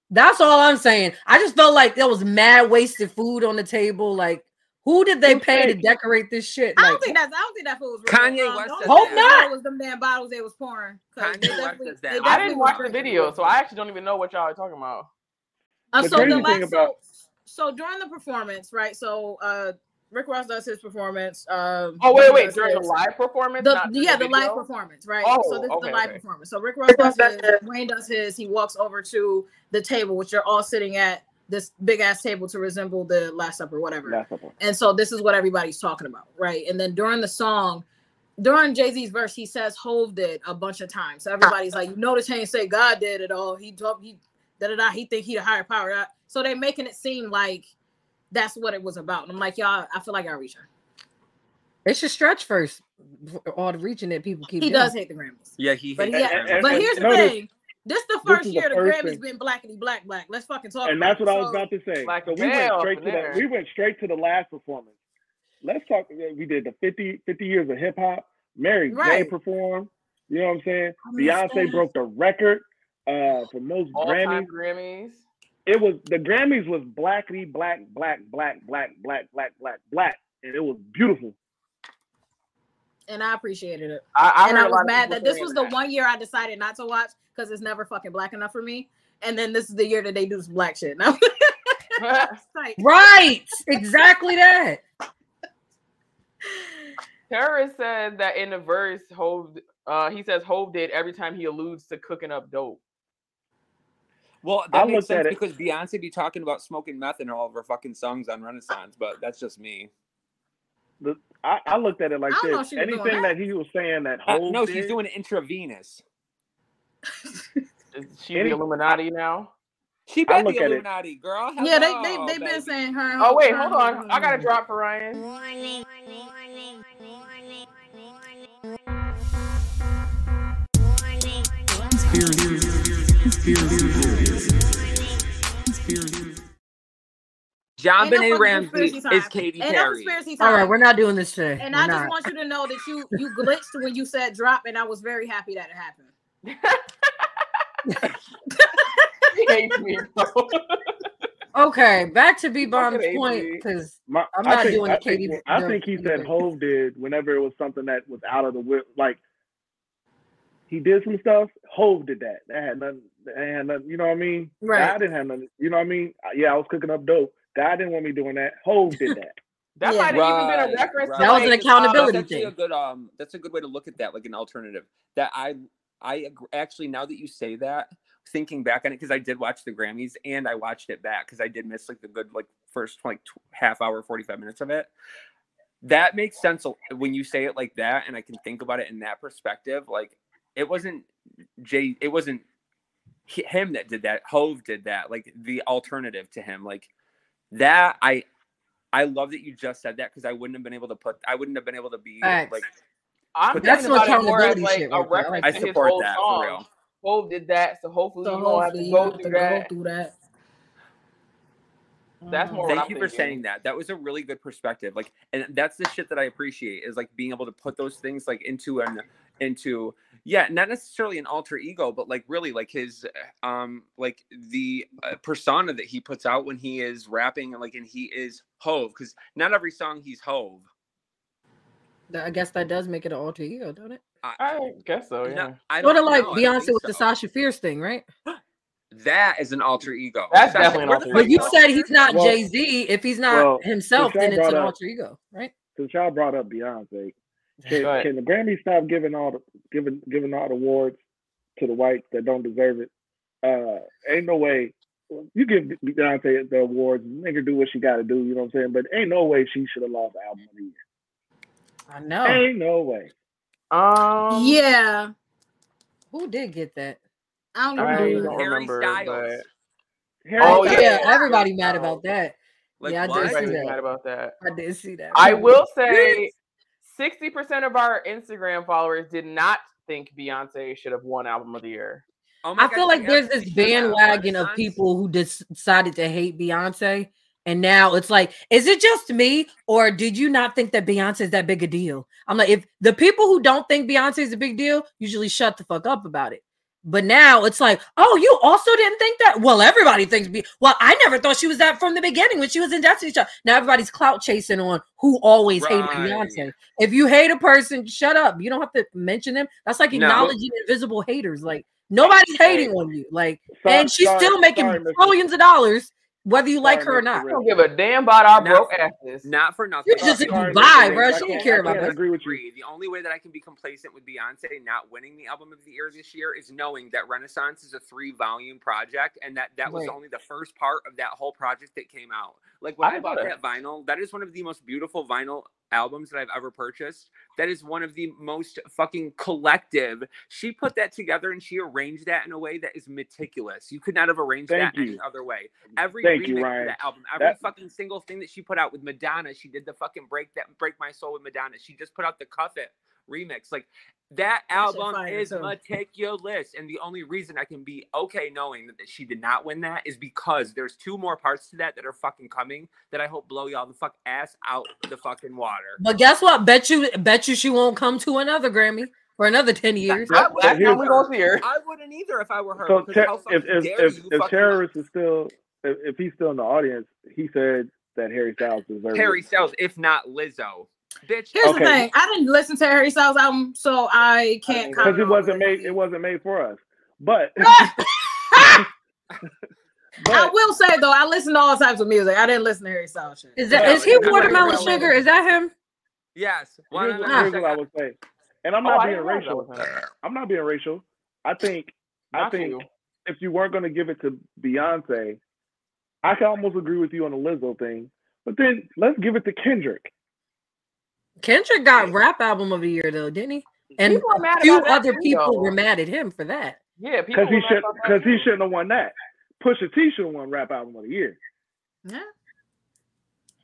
That's all I'm saying. I just felt like there was mad wasted food on the table. Like, who did they pay to decorate this shit? Like, I don't think that food was really Kanye West. Hope not. It was them damn bottles they was pouring. I didn't watch the video, so I actually don't even know what y'all are talking about. So during the performance, right? So Rick Ross does his performance. Wait! During the live performance? The live performance, right? So this is the live performance. So Rick Ross does his, Wayne does his, he walks over to the table, which you're all sitting at, this big-ass table to resemble the Last Supper, whatever. And so this is what everybody's talking about, right? And then during the song, during Jay-Z's verse, he says Hov did a bunch of times. So everybody's like, you notice he ain't say God did it all. He think he the higher power. So they're making it seem like that's what it was about. And I'm like, y'all, I feel like y'all reaching. It should stretch first. All the reaching that people keep doing. He does hate the Grammys. Yeah, he hates the Grammys. But here's the thing. This is the first year the Grammys been blackity black. Let's fucking talk about it. And that's what I was about to say. So we went straight to the last performance. Let's talk. We did the 50 years of hip hop. Mary J. performed. You know what I'm saying? Beyonce broke the record for most Grammys. It was the Grammys was blackity black, and it was beautiful. And I appreciated it. And I was mad that this was the one year I decided not to watch because it's never fucking black enough for me. And then this is the year that they do this black shit. Right, exactly that. Terruhwrist said that in the verse, Hov, he says Hov did every time he alludes to cooking up dope. Well, that makes sense because Beyonce be talking about smoking meth in all of her fucking songs on Renaissance, but that's just me. I looked at it like this. Anything that he was saying that whole no, she's doing intravenous. Is she the Illuminati now? She better be Illuminati, girl. Hello, yeah, they been saying her. Oh wait, hold on. I gotta drop for Ryan. Morning. John Benet Ramsey is Katy Perry. All right, we're not doing this shit. And I just want you to know that you glitched when you said drop, and I was very happy that it happened. She hates me, bro. Okay, back to B-Bomb's point, because I'm not doing the Katy. I think he said Hov did whenever it was something that was out of the whip. Like, he did some stuff. Hov did that. That had nothing. You know what I mean? Right. I didn't have nothing. You know what I mean? Yeah, I was cooking up dope. God didn't want me doing that. Hov did that. That might have even been a reference. That was an accountability thing. That's a good way to look at that, like an alternative. That I actually, now that you say that, thinking back on it, because I did watch the Grammys and I watched it back because I did miss like the good first half hour, 45 minutes of it. That makes sense when you say it like that, and I can think about it in that perspective. Like, it wasn't Jay, it wasn't him that did that. Hov did that. Like, the alternative to him, like that. I love that you just said that because I wouldn't have been able to be like. That's what accountability shit. I support that for real. Hov did that, so hopefully you don't have to go through that. That's more. Thank you for saying that. That was a really good perspective. Like, and that's the shit that I appreciate, is like being able to put those things like into not necessarily an alter ego, but like really like his like the persona that he puts out when he is rapping, and like, and he is Hov, because not every song he's Hov. I guess that does make it an alter ego, don't it? I guess so, yeah. No, I don't know. Like Beyonce with the Sasha Fierce thing, right? That is an alter ego. That's definitely an alter ego. But you said he's not Jay Z. If he's not himself, then it's an alter ego, right? Since y'all brought up Beyonce, can the Grammys stop giving all the awards to the whites that don't deserve it? Ain't no way. You give Beyonce the awards, make her do what she got to do. You know what I'm saying? But ain't no way she should have lost the album of the year. I know. Ain't no way. Yeah. Who did get that? I don't know. Harry Styles. Oh yeah, everybody mad about that. Like, yeah, I did see that. I will say 60% of our Instagram followers did not think Beyonce should have won album of the year. Oh my God, feel like there's this bandwagon of people who decided to hate Beyonce. And now it's like, is it just me, or did you not think that Beyonce is that big a deal? I'm like, if the people who don't think Beyonce is a big deal usually shut the fuck up about it. But now it's like, oh, you also didn't think that? Well, everybody thinks, I never thought she was that from the beginning when she was in Destiny's Child. Now everybody's clout chasing on who always hated Beyonce. If you hate a person, shut up. You don't have to mention them. That's like acknowledging invisible haters. Like, nobody's hating on you. Like, and she's still making billions of dollars. Whether you like her or not, I don't give a damn about our broke asses. Not for nothing. You just vibe, bro. She didn't care about that. Agree with you. The only way that I can be complacent with Beyonce not winning the album of the year this year is knowing that Renaissance is a 3-volume project, and that was only the first part of that whole project that came out. Like, when I bought that vinyl, that is one of the most beautiful vinyl albums that I've ever purchased. That is one of the most fucking collective. She put that together and she arranged that in a way that is meticulous. You could not have arranged that any other way. Every remix of that album, every fucking single thing that she put out with Madonna, she did the fucking break My Soul with Madonna. She just put out the Cuff It remix. Like, that album is meticulous, and the only reason I can be okay knowing that she did not win that is because there's 2 more parts to that are fucking coming that I hope blow y'all the fuck ass out the fucking water. But guess what? Bet you she won't come to another Grammy for another 10 years. I wouldn't either if I were her. So if Terruhwrist is still, if he's still in the audience, he said that Harry Styles deserves. Harry Styles, if not Lizzo. Bitch. Here's the thing. I didn't listen to Harry Styles' album, so I can't comment. Because it wasn't made for us. But I will say, though, I listen to all types of music. I didn't listen to Harry Styles. Is he Watermelon Sugar? Is that him? Yes. Here's what I would say. And I'm not being racial. I'm not being racial. I think if you weren't going to give it to Beyonce, I can almost agree with you on the Lizzo thing. But then let's give it to Kendrick. Kendrick got rap album of the year, though, didn't he? And a few other people were mad at him for that. Yeah, because he shouldn't have won that. Pusha T should have won Rap Album of the Year. Yeah.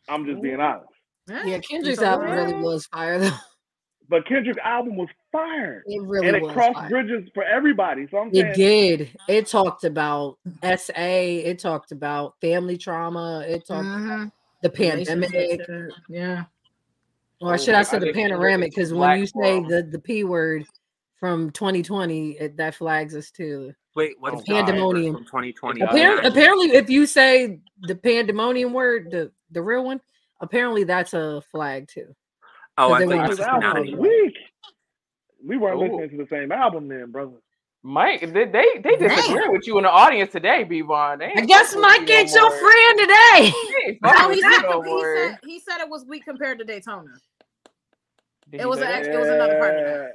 I'm just being honest. Yeah, Kendrick's album really was fire though. But Kendrick's album was fire. It really was. And it crossed bridges for everybody. So I'm saying it did. It talked about SA. It talked about family trauma. It talked about the pandemic. Yeah. Or should I say the panoramic? Because when you say the P word from 2020, that flags us too. Wait, what is pandemonium from 2020? Apparently, if you say the pandemonium word, the real one, apparently that's a flag too. Oh, I think this week we weren't listening to the same album then, brother. Mike, they disagree with you in the audience today, B-Von. I guess Mike ain't your friend today. No, he said it was weak compared to Daytona. It was another part of that.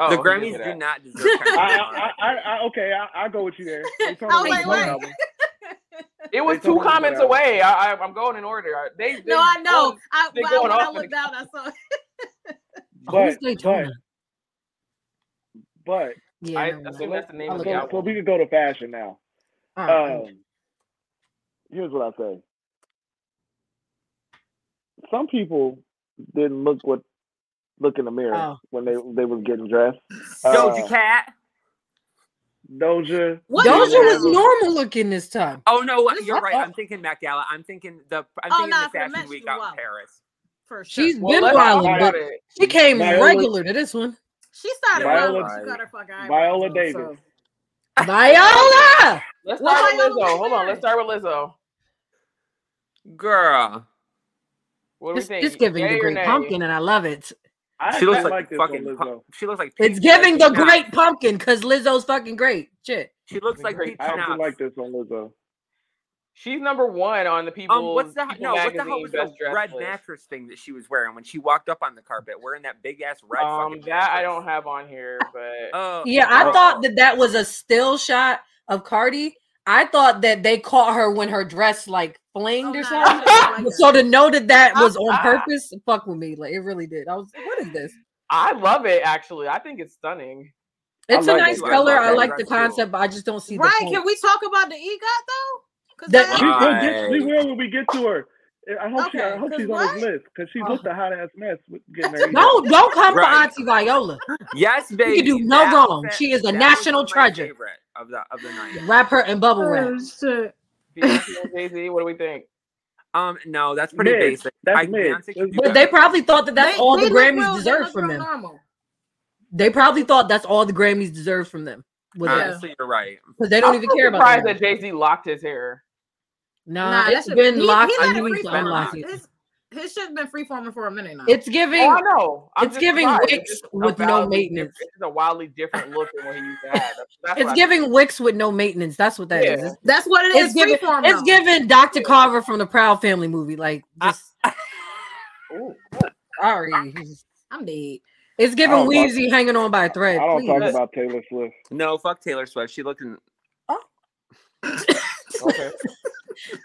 Oh, the Grammys do not deserve. I'll go with you there. It was two comments away. I'm going in order. I know. When I looked down, I saw it. But yeah, I assume that's the name of the album. So we can go to fashion now. Here's what I say. Some people didn't look in the mirror when they was getting dressed. Doja Cat. Doja was normal looking this time. Oh no, you're right. I'm thinking Met Gala. I'm thinking the fashion week out in Paris. For sure. She's been wilding, but she came regular to this one. She started wilding. She got her fucking eyebrows. Viola Davis. Viola. Let's start with Lizzo. Hold on. Let's start with Lizzo. Girl, what do we think? It's giving the Great Pumpkin, and I love it. She looks like fucking. She looks like. It's giving the Great Pumpkin because Lizzo's fucking great. Shit. She looks like. I actually like this on Lizzo. She's number one on the people. What the hell was the red mattress thing that she was wearing when she walked up on the carpet, wearing that big ass red? That I don't have on here, but I thought that was a still shot of Cardi. I thought that they caught her when her dress like flinged or something. So to know that was on purpose, fuck with me. Like it really did. I was like, what is this? I love it actually. I think it's stunning. It's a nice color. I like the concept, but I just don't see the point. Can we talk about the EGOT though? We will when we get to her. I hope she's on his list because she looked a hot ass mess with getting her. No, don't come for Auntie Viola. Yes, baby. You can do no wrong. She is a national treasure. Of the night. Wrap her in bubble wrap. Oh, Jay Z, what do we think? No, that's pretty basic. But they probably thought that's all the Grammys deserved from them. They probably thought that's all the Grammys deserved from them. Honestly, you're right. Because they don't even care about it. I'm surprised that Jay Z locked his hair. Nah, it's been locked. I knew he unlocked it. His shit's been free-forming for a minute now. It's giving. Oh, I know. It's giving wicks with no maintenance. This is a wildly different look than what he used to have. It's giving wicks with no maintenance. That's what that is. That's what it is. It's giving Dr. Carver from the Proud Family movie. Like, just. Sorry, I'm dead. It's giving Weezy hanging on by a thread. I don't talk about Taylor Swift. No, fuck Taylor Swift. She looking. Oh. Okay.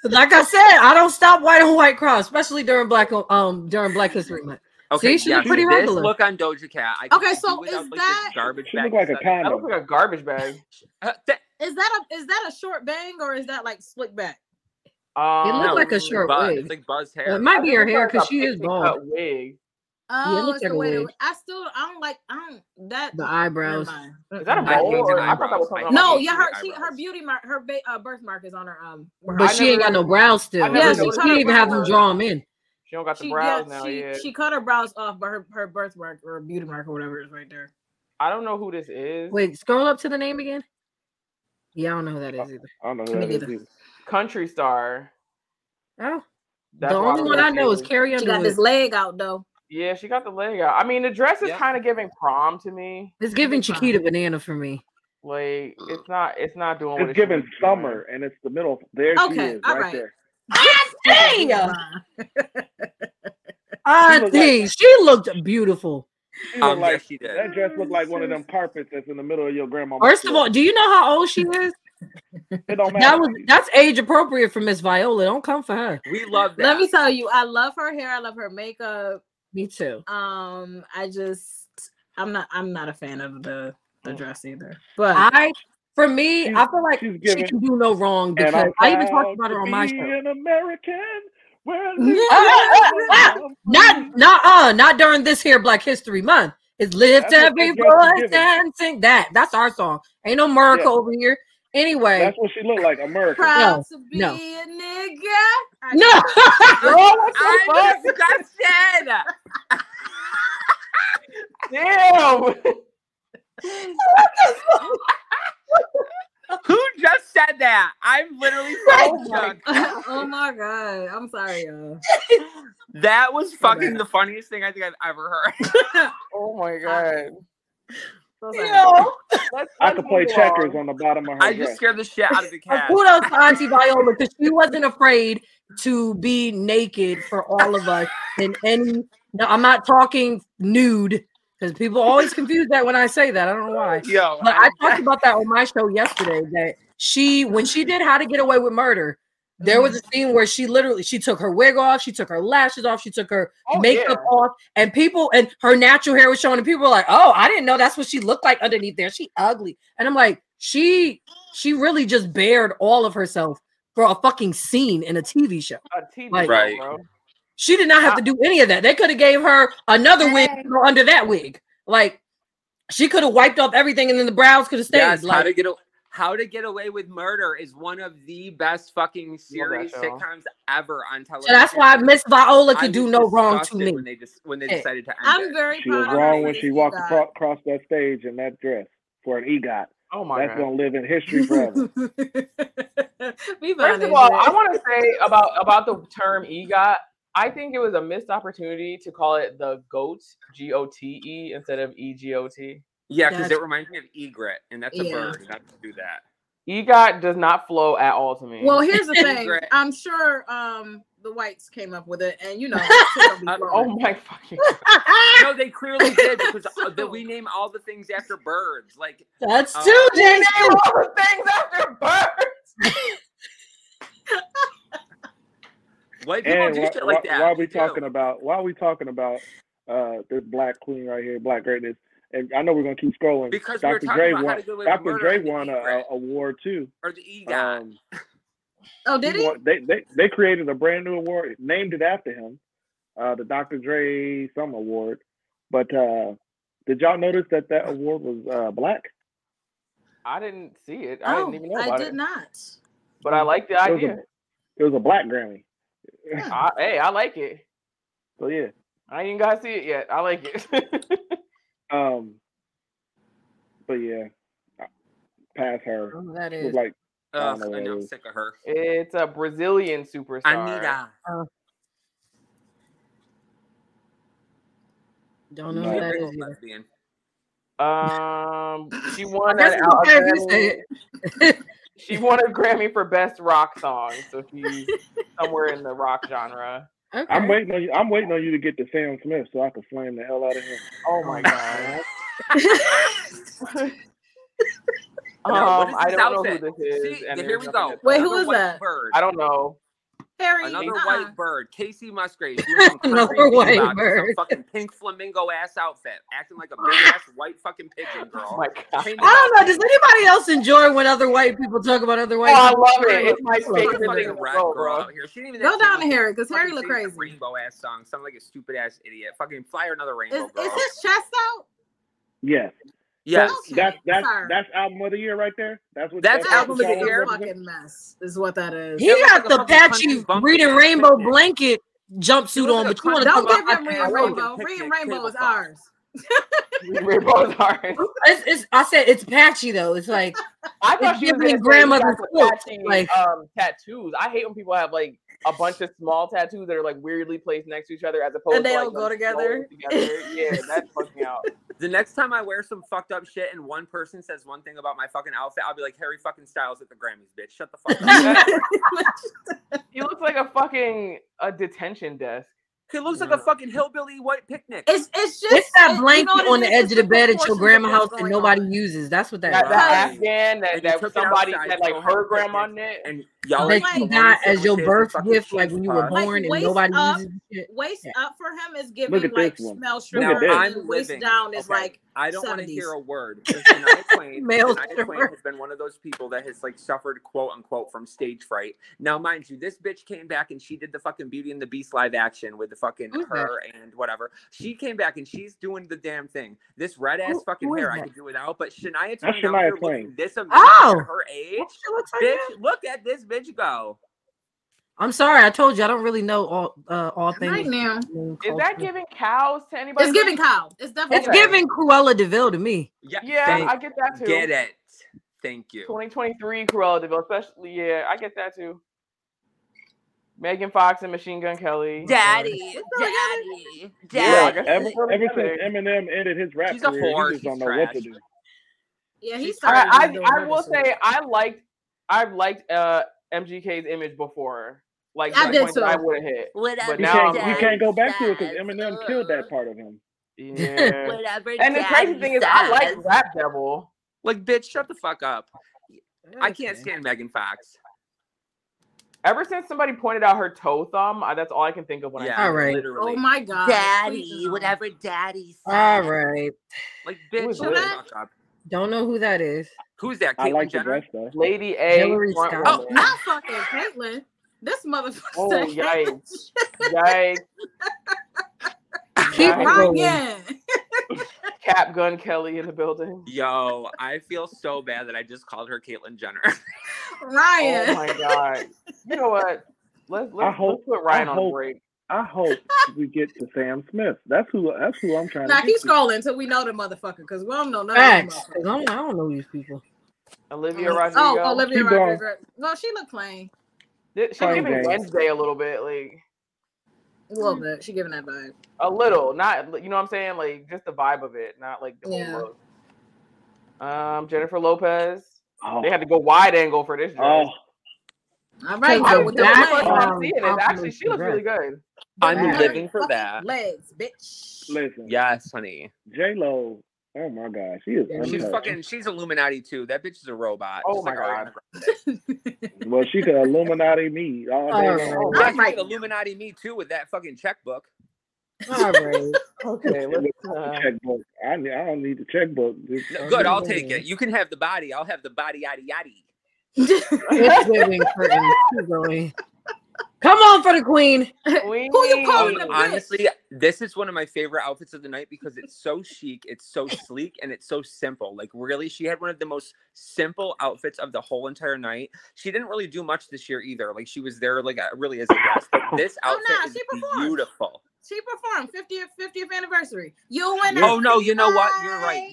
Like I said, I don't stop white on white crowds, especially during Black History Month. Okay, see, she's pretty regular. Look on Doja Cat. So is that garbage bag? She looks like a condom. That looks like a garbage bag. Is that a short bang or is that like slick back? It looks like a short wig. It's like buzzed hair. It might be her hair because she is bald. Wig. Oh, yeah, it's like wig. The eyebrows. Is that a bowl? I thought that was something. No, yeah, her beauty mark, her birthmark is on her. But she ain't got no brows still. Yeah, she can't even have them draw them in. She don't got the brows now. She cut her brows off, but her birthmark or beauty mark or whatever is right there. I don't know who this is. Wait, scroll up to the name again. Yeah, I don't know who that is either. I don't know who that is. Country star. Oh, the only one I know is Carrie Underwood. She got this leg out though. Yeah, she got the leg out. I mean, the dress is kind of giving prom to me. It's giving Chiquita Banana for me. Like, it's not doing what it's giving summer, and it's the middle. There she is, right there. Auntie! She looked beautiful. She did. That dress looked like one of them carpets that's in the middle of your grandma. First of all, do you know how old she is? It don't matter. That's age appropriate for Miss Viola. Don't come for her. We love that. Let me tell you, I love her hair. I love her makeup. Me too. I'm not a fan of the dress either. But I For me, I feel like she can do no wrong because I even talked about her on my show. An American, not during this here Black History Month. It's live to be blessed and sing that. That's our song. Ain't no America over here. Anyway, that's what she looked like, America. Proud to be a nigga. No, I'm disgusted. Damn. Who just said that? I'm literally so shocked. Oh my god! I'm sorry, y'all. That was fucking the funniest thing I think I've ever heard. Oh my god! I could play checkers on the bottom of her. I just scared the shit out of the cat. Kudos to Auntie Viola because she wasn't afraid to be naked for all of us. And no, I'm not talking nude. Because people always confuse that when I say that. I don't know why. Yo, but I talked about that on my show yesterday. That she, when she did How to Get Away with Murder, there was a scene where she literally, she took her wig off, she took her lashes off, she took her makeup off, and people, and her natural hair was showing, and people were like, oh, I didn't know that's what she looked like underneath there. She ugly. And I'm like, she really just bared all of herself for a fucking scene in a TV show. A TV show, bro. She did not have to do any of that. They could have gave her another wig under that wig. Like, she could have wiped off everything and then the brows could have stayed. Yes, like, How to Get Away with Murder is one of the best fucking series sitcoms ever on television. So that's why Miss Viola could do no wrong to me. When they decided to end it. She was wrong when she walked across that stage in that dress for an EGOT. Oh my God. That's going to live in history forever. First of all, I want to say about the term EGOT. I think it was a missed opportunity to call it the GOAT, G-O-T-E, instead of E-G-O-T. Yeah, because it reminds me of egret, and that's a bird. Not to do that. EGOT does not flow at all to me. Well, here's the thing. I'm sure the whites came up with it, and you know. Oh my fucking God. No, they clearly did, because we name all the things after birds. Like that's too they name all the things after birds. White people do shit like that. Why are we talking about this Black queen right here, Black greatness? And I know we're gonna keep scrolling because Dr. Dre won an award too. Or the EGOT. Oh, did he? They created a brand new award, named it after him, the Dr. Dre some award. But did y'all notice that award was Black? I didn't see it. I didn't even know about it. I did not. But I like the idea. It was a Black Grammy. Yeah. I like it. So yeah, I ain't gotta see it yet. I like it. But yeah, pass her. Oh, that is like I know, I'm sick of her. It's a Brazilian superstar, Anita. Don't know who that is. Lesbian. She won an album. She won a Grammy for Best Rock Song, so she's somewhere in the rock genre. Okay. I'm waiting on you to get to Sam Smith so I can flame the hell out of him. Oh my god! I don't know who this is. See, here we go. Wait, who is that? Bird. I don't know. Harry, another white bird, Casey Musgraves. Another white bird. Some fucking pink flamingo ass outfit, acting like a big ass white fucking pigeon girl. Oh my God. I don't know. Does anybody else enjoy when other white people talk about other white? Oh, people? I love it. It's my favorite girl out here. She didn't even go down to Harry because Harry look crazy. Rainbow ass song, sound like a stupid ass idiot. Fucking fly or another rainbow. Girl. Is his chest out? Yes. Yes, okay. that's album of the year right there. That's album of the year. Fucking mess is what that is. He got the patchy reading rainbow blanket jumpsuit on, but you want to don't give him reading rainbow. Reading rainbow is ours. Rainbow is ours. I said it's patchy though. It's like I thought she was grandmother's like tattoos. I hate when people have like a bunch of small tattoos that are like weirdly placed next to each other as opposed to they don't go together. Yeah, that fucks me out. The next time I wear some fucked up shit and one person says one thing about my fucking outfit, I'll be like, Harry fucking Styles at the Grammys, bitch. Shut the fuck up. He looks like a detention desk. He looks like a fucking hillbilly white picnic. It's that blanket on the edge of the bed at your grandma's house and nobody uses. That's what that is. That Afghan that somebody had like her grandma knit. And Y'all that you got as your birth gift, like when you were born, like, and nobody uses it. Waist up for him is giving like smell sugar. And waist down is like I don't want to hear a word. Shania Twain has been one of those people that has like suffered quote unquote from stage fright. Now, mind you, this bitch came back and she did the fucking Beauty and the Beast live action with the fucking her and whatever. She came back and she's doing the damn thing. This red ass fucking hair I could do without, but Shania Twain, this amazing at her age, bitch, look at this bitch. You go. I'm sorry, I told you I don't really know all things. Right now, is that giving cows to anybody? It's giving cow. It's definitely giving Cruella DeVille to me. Yeah, I get that too. Get it? Thank you. 2023 Cruella DeVille, especially. Yeah, I get that too. Megan Fox and Machine Gun Kelly. Daddy. Yeah, ever since Eminem ended his rap career, he just don't know what to do. Yeah, he's. I will say I've liked MGK's image before. Like I did so. I would have hit. But now you can't go back to it because Eminem killed that part of him. Yeah. And the crazy thing is, I like Rap Devil. Like, bitch, shut the fuck up. I can't stand Megan Fox. Ever since somebody pointed out her toe thumb, that's all I can think of when I literally. Oh my god, daddy, whatever daddy said. All right. Like, bitch, shut the fuck up. Don't know who that is. Who's that? Caitlyn Jenner? Lady A. Oh, not fucking Caitlyn. This motherfucker. Oh, yikes. Yikes. Keep running. Cap Gun Kelly in the building. Yo, I feel so bad that I just called her Caitlyn Jenner. Ryan. Oh, my God. You know what? Let's put Ryan on break. I hope we get to Sam Smith. That's who I'm trying to get to. Now keep scrolling until we know the motherfucker, because we don't know none of them. I don't know these people. Olivia Rodrigo. Oh, Olivia Rodrigo. No, she looked plain. She's giving Wednesday a little bit, like a little bit. She giving that vibe. A little, not you know what I'm saying, like just the vibe of it, not like the whole look. Jennifer Lopez. Oh. They had to go wide angle for this dress. Oh. All right, actually, she looks really good. I'm living for that. Legs, bitch. Listen, yes, honey. J-Lo, oh my God, she is. She's fucking. She's Illuminati too. That bitch is a robot. Oh my God. Well, she could Illuminati me all day long. I could Illuminati me too with that fucking checkbook. All right. Okay. Checkbook. I don't need the checkbook. Good. I'll take it. You can have the body. I'll have the body. Yaddy yaddy. Come on for the queen. Who you calling the bitch? Honestly, this is one of my favorite outfits of the night because it's so chic, it's so sleek, and it's so simple. Like, really, she had one of the most simple outfits of the whole entire night. She didn't really do much this year either. Like, she was there, like, really as a guest. But this outfit is beautiful. She performed 50th anniversary. You and I. Oh no, you know what?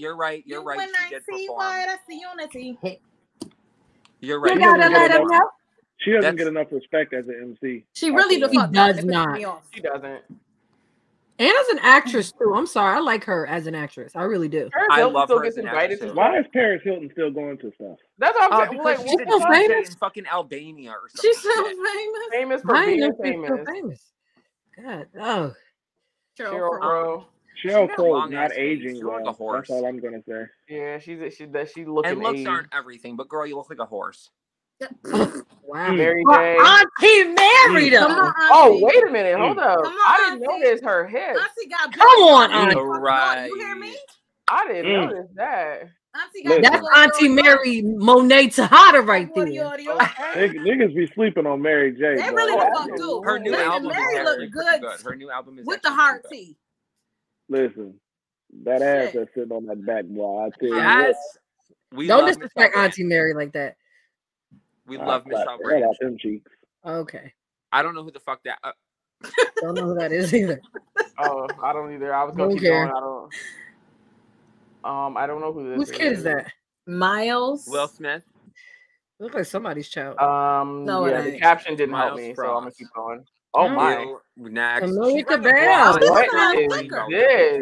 You're right. She did perform. That's the unity. You're right. She doesn't get enough respect as an MC. She really does not. She doesn't. And as an actress too. I'm sorry. I like her as an actress. I really do. I love her as an actress. Why is Paris Hilton still going to stuff? That's what I'm saying. Like, she's still famous in fucking Albania or something. She's still famous. Famous for being famous. God, oh. Cheryl Crow. Cheryl Crow is not aging well. That's all I'm gonna say. Yeah, she looking. And looks aren't everything, but girl, you look like a horse. Wow, Mary J. Auntie Mary. Oh, wait a minute, hold up. I didn't notice her hips. Come on, Auntie. Right. You hear me? I didn't notice that. That's Auntie Mary Monet Tejada right there. Niggas be sleeping on Mary J. They really the fuck do. Her new album is good. Her new album is with the heart tea. Listen, that ass that's sitting on that back wall. I tell you what, don't disrespect Auntie Mary like that. We love Michelle Branch. Okay. I don't know who the fuck that. Don't know who that is either. Oh, I don't either. I was going to keep going. I don't know who this is. Whose kid is that? Miles. Will Smith. Looks like somebody's child. No, yeah, the caption didn't help me, so I'm gonna keep going. Oh my! Next, Camila Cabello. What is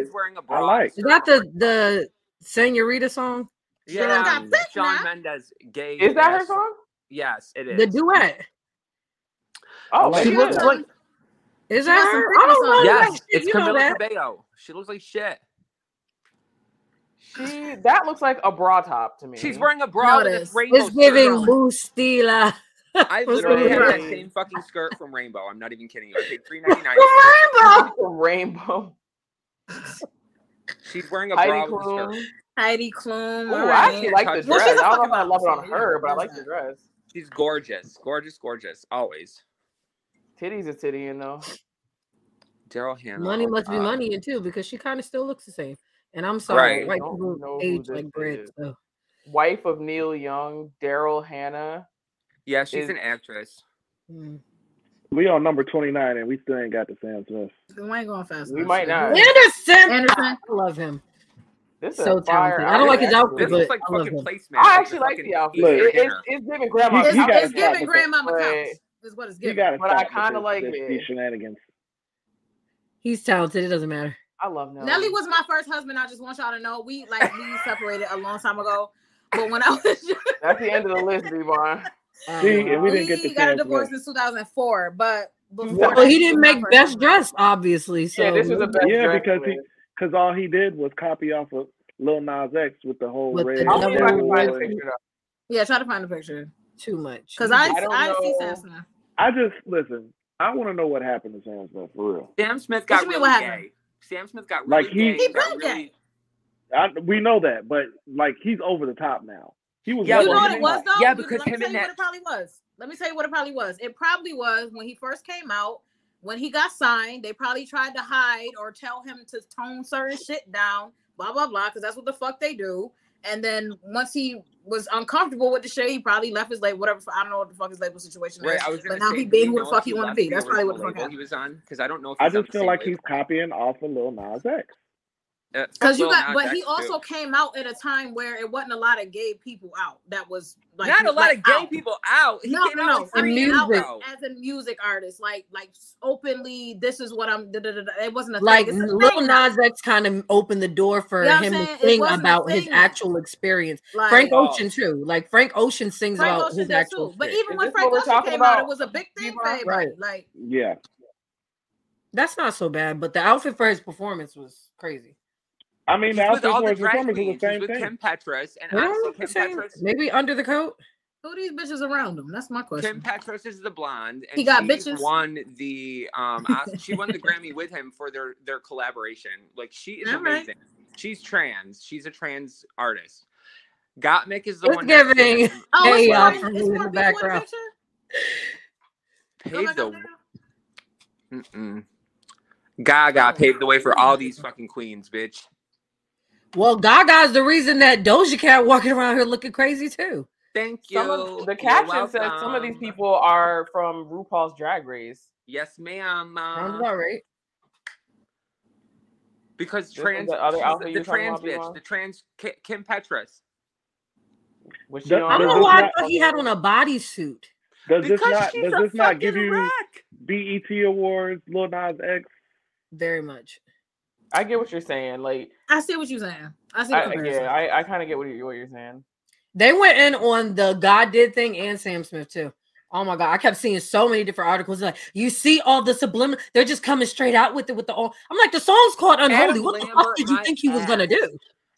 this? Wearing a bra. Is that the Senorita song? Yeah, Shawn Mendes. Gay. Is that her song? Yes, it is. The duet. Oh, she looks like. Is that her? I don't know. Yes, it's Camila Cabello. She looks like shit. That looks like a bra top to me. She's wearing a bra. It's giving Bustila. I literally had that same fucking skirt from Rainbow. I'm not even kidding you. I paid $3.99 from Rainbow. She's wearing a bra with a skirt. Heidi Klum. Oh, I actually like the dress. I don't know if I love it on her, but I like the dress. She's gorgeous. Gorgeous, gorgeous. Always. Titty's a titty, you know. Daryl Hannah. Money must be money in too, because she kind of still looks the same. And I'm sorry, right. Like people age like bread. So. Wife of Neil Young, Daryl Hannah. Yeah, she's an actress. We on number 29 and we still ain't got the Sam Smith. We ain't going fast. We might not. Anderson! I love him. This is so talented. I don't like his outfit, but like I love him. I actually like the outfit. It's giving grandma. It's giving grandmama counts. Is what it's giving. But I kind of like it. Shenanigans. He's talented. It doesn't matter. I love Nelly. Nelly was my first husband. I just want y'all to know we separated a long time ago. But when I was that's the end of the list, D-Bar. We got a divorce in 2004, but before he didn't make Best Dressed, obviously. So yeah, this was a Best Dressed because all he did was copy off of Lil Nas X with the whole red. Yeah, try to find the picture. Too much because I see Sam Smith. I just listen. I want to know what happened to Sam Smith for real. Sam Smith got really gay. Sam Smith got really gay. He got really... we know that, but like he's over the top now. He was. Yeah, you know what it was though. Yeah, because him and that probably was. Let me tell you what it probably was. It probably was when he first came out. When he got signed, they probably tried to hide or tell him to tone certain shit down, blah, blah, blah, because that's what the fuck they do. And then once he was uncomfortable with the shit, he probably left his label, whatever. I don't know what the fuck his label situation is. Right, but now he's being who the fuck he want to be. That's probably what the fuck he was on. Because I don't know if I just feel like he's copying off of Lil Nas X. But he also came out at a time where it wasn't a lot of gay people out. That was like not a lot of gay people out. He came out as a music artist, like openly. This is what I'm. It wasn't a like Lil Nas X kind of opened the door for him to sing about his actual experience. Frank Ocean too. Like Frank Ocean sings about his actual. But even when Frank Ocean came out, it was a big thing for everybody. Like yeah, that's not so bad. But the outfit for his performance was crazy. I mean, now with all the drag queens, with Kim Petras, and also Kim Petras. Maybe under the coat? Who these bitches around him? That's my question. Kim Petras is the blonde, and won the, she won the Grammy with him for their collaboration. Like, she is amazing. Right. She's trans. She's a trans artist. Gottmik is the one that's giving. Oh, hey, it's in the background. Paved the way. Gaga paved the way for all these fucking queens, bitch. Well, Gaga's the reason that Doja Cat walking around here looking crazy too. Thank you. The caption says some of these people are from RuPaul's Drag Race. Yes, ma'am. Sounds all right. Because trans, the trans bitch, the trans Kim Petras. I don't know why I thought he had on a bodysuit. Does this not give you BET Awards, Lil Nas X? Very much. I get what you're saying. Like I see what you're saying. I see. I kind of get what you're saying. They went in on the God did thing and Sam Smith too. Oh my God! I kept seeing so many different articles. Like you see all the subliminal. They're just coming straight out with it with the all. I'm like the song's called Unholy. Adam what the fuck did you think he was gonna do?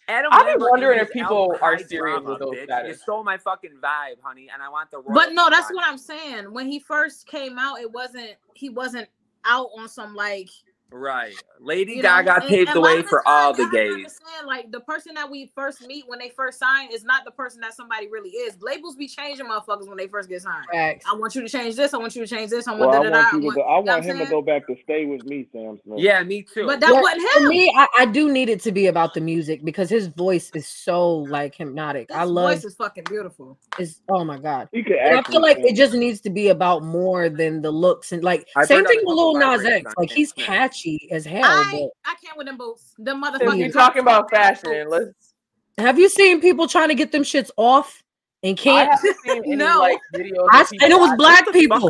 I've been wondering if people are serious with those guys. You stole my fucking vibe, honey, and I want the. But no, that's what I'm saying. When he first came out, it wasn't. He wasn't out on some like. Right, Lady Gaga paved the way for all the gays. Like the person that we first meet when they first sign is not the person that somebody really is. Labels be changing motherfuckers when they first get signed. Right. I want you to change this. I want you to change this. I want I want him to go back to Stay With Me, Sam Smith. Yeah, me too. But that wasn't him. For me, I do need it to be about the music because his voice is so like hypnotic. His voice is fucking beautiful. It's oh my God. I feel like it just needs to be about more than the looks and like same thing with Lil Nas X. Like he's catchy as hell. I can't with them boots. Them motherfucking. You're talking about fashion. Have you seen people trying to get them shits off and can't? And it was black people.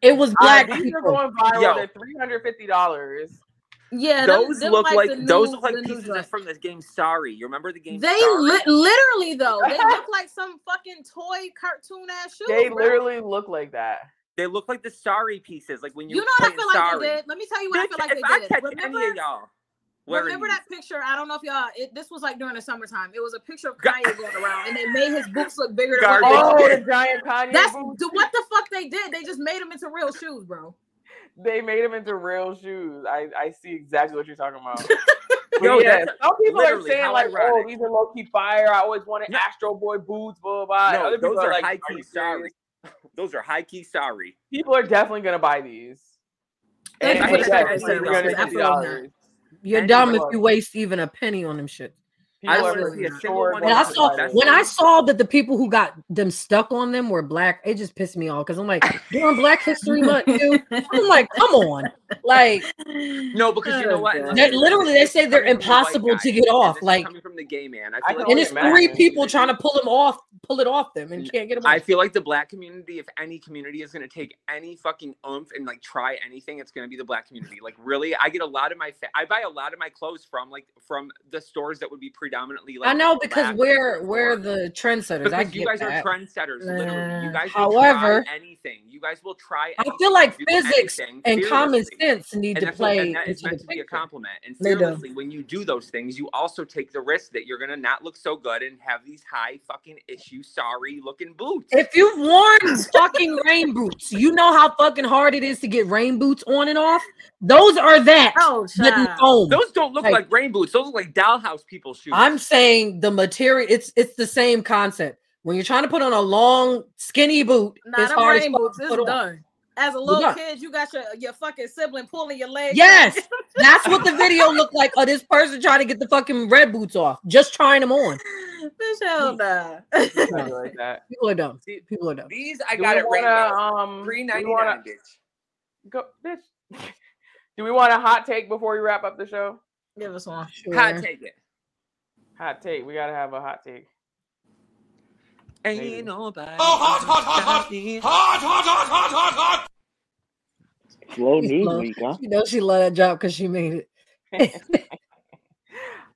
It was black people. These are going viral at $350. Yeah, those look like pieces from this game. Sorry, you remember the game? Literally though, they look like some fucking toy cartoon ass shoes. They literally look like that. They look like the Sorry pieces, like when you know what I feel like they did. Let me tell you what I feel like they did. Remember, Remember that picture? I don't know if y'all. This was like during the summertime. It was a picture of Kanye going around, and they made his boots look bigger than the giant Kanye. That's what the fuck they did. They just made him into real shoes, bro. They made him into real shoes. I see exactly what you're talking about. Yo, yeah, some people are saying like, "Oh, these are low key fire." I always wanted Astro Boy boots, blah blah. No, other those are like, high key sorry. Those are high key sorry. People are definitely gonna buy these. You're dumb if you waste even a penny on them shit. When I saw that the people who got them stuck on them were black, it just pissed me off because I'm like, you're on Black History Month, dude. I'm like, come on, like, no, because you know what? Literally, they say they're impossible to get off. Like, coming from the gay man, and it's three people trying to pull it off them, and can't get them. I feel like the black community, if any community, is going to take any fucking oomph and like try anything, it's going to be the black community. Like, really, I get a lot of my, I buy a lot of my clothes from the stores that would be predominantly like, I know, because we're the trendsetters. Because I get you guys that. Are trendsetters, literally. You guys however try anything. You guys will try anything. I feel like physics and common sense need to play. And that is meant to be a compliment. And seriously, when you do those things, you also take the risk that you're gonna not look so good and have these high fucking issue sorry looking boots. If you've worn fucking rain boots, you know how fucking hard it is to get rain boots on and off. Those are that. Oh, those don't look like rain boots. Those look like dollhouse people shoes. I'm saying the material, it's the same concept. When you're trying to put on a long, skinny boot, it's hard as fuck to put on. As a little kid, you got your fucking sibling pulling your leg. Yes, that's what the video looked like of this person trying to get the fucking red boots off, just trying them on. People are dumb. People are dumb. These, I got it right now. $3.99, bitch. Go, bitch. Do we want a hot take before we wrap up the show? Give us one. Sure. Hot take it. Hot take. We gotta have a hot take. Ain't nobody. Oh, hot, hot, hot, hot, hot, hot, hot, hot, hot, hot. Slow news week, huh? You know she loved that job because she made it.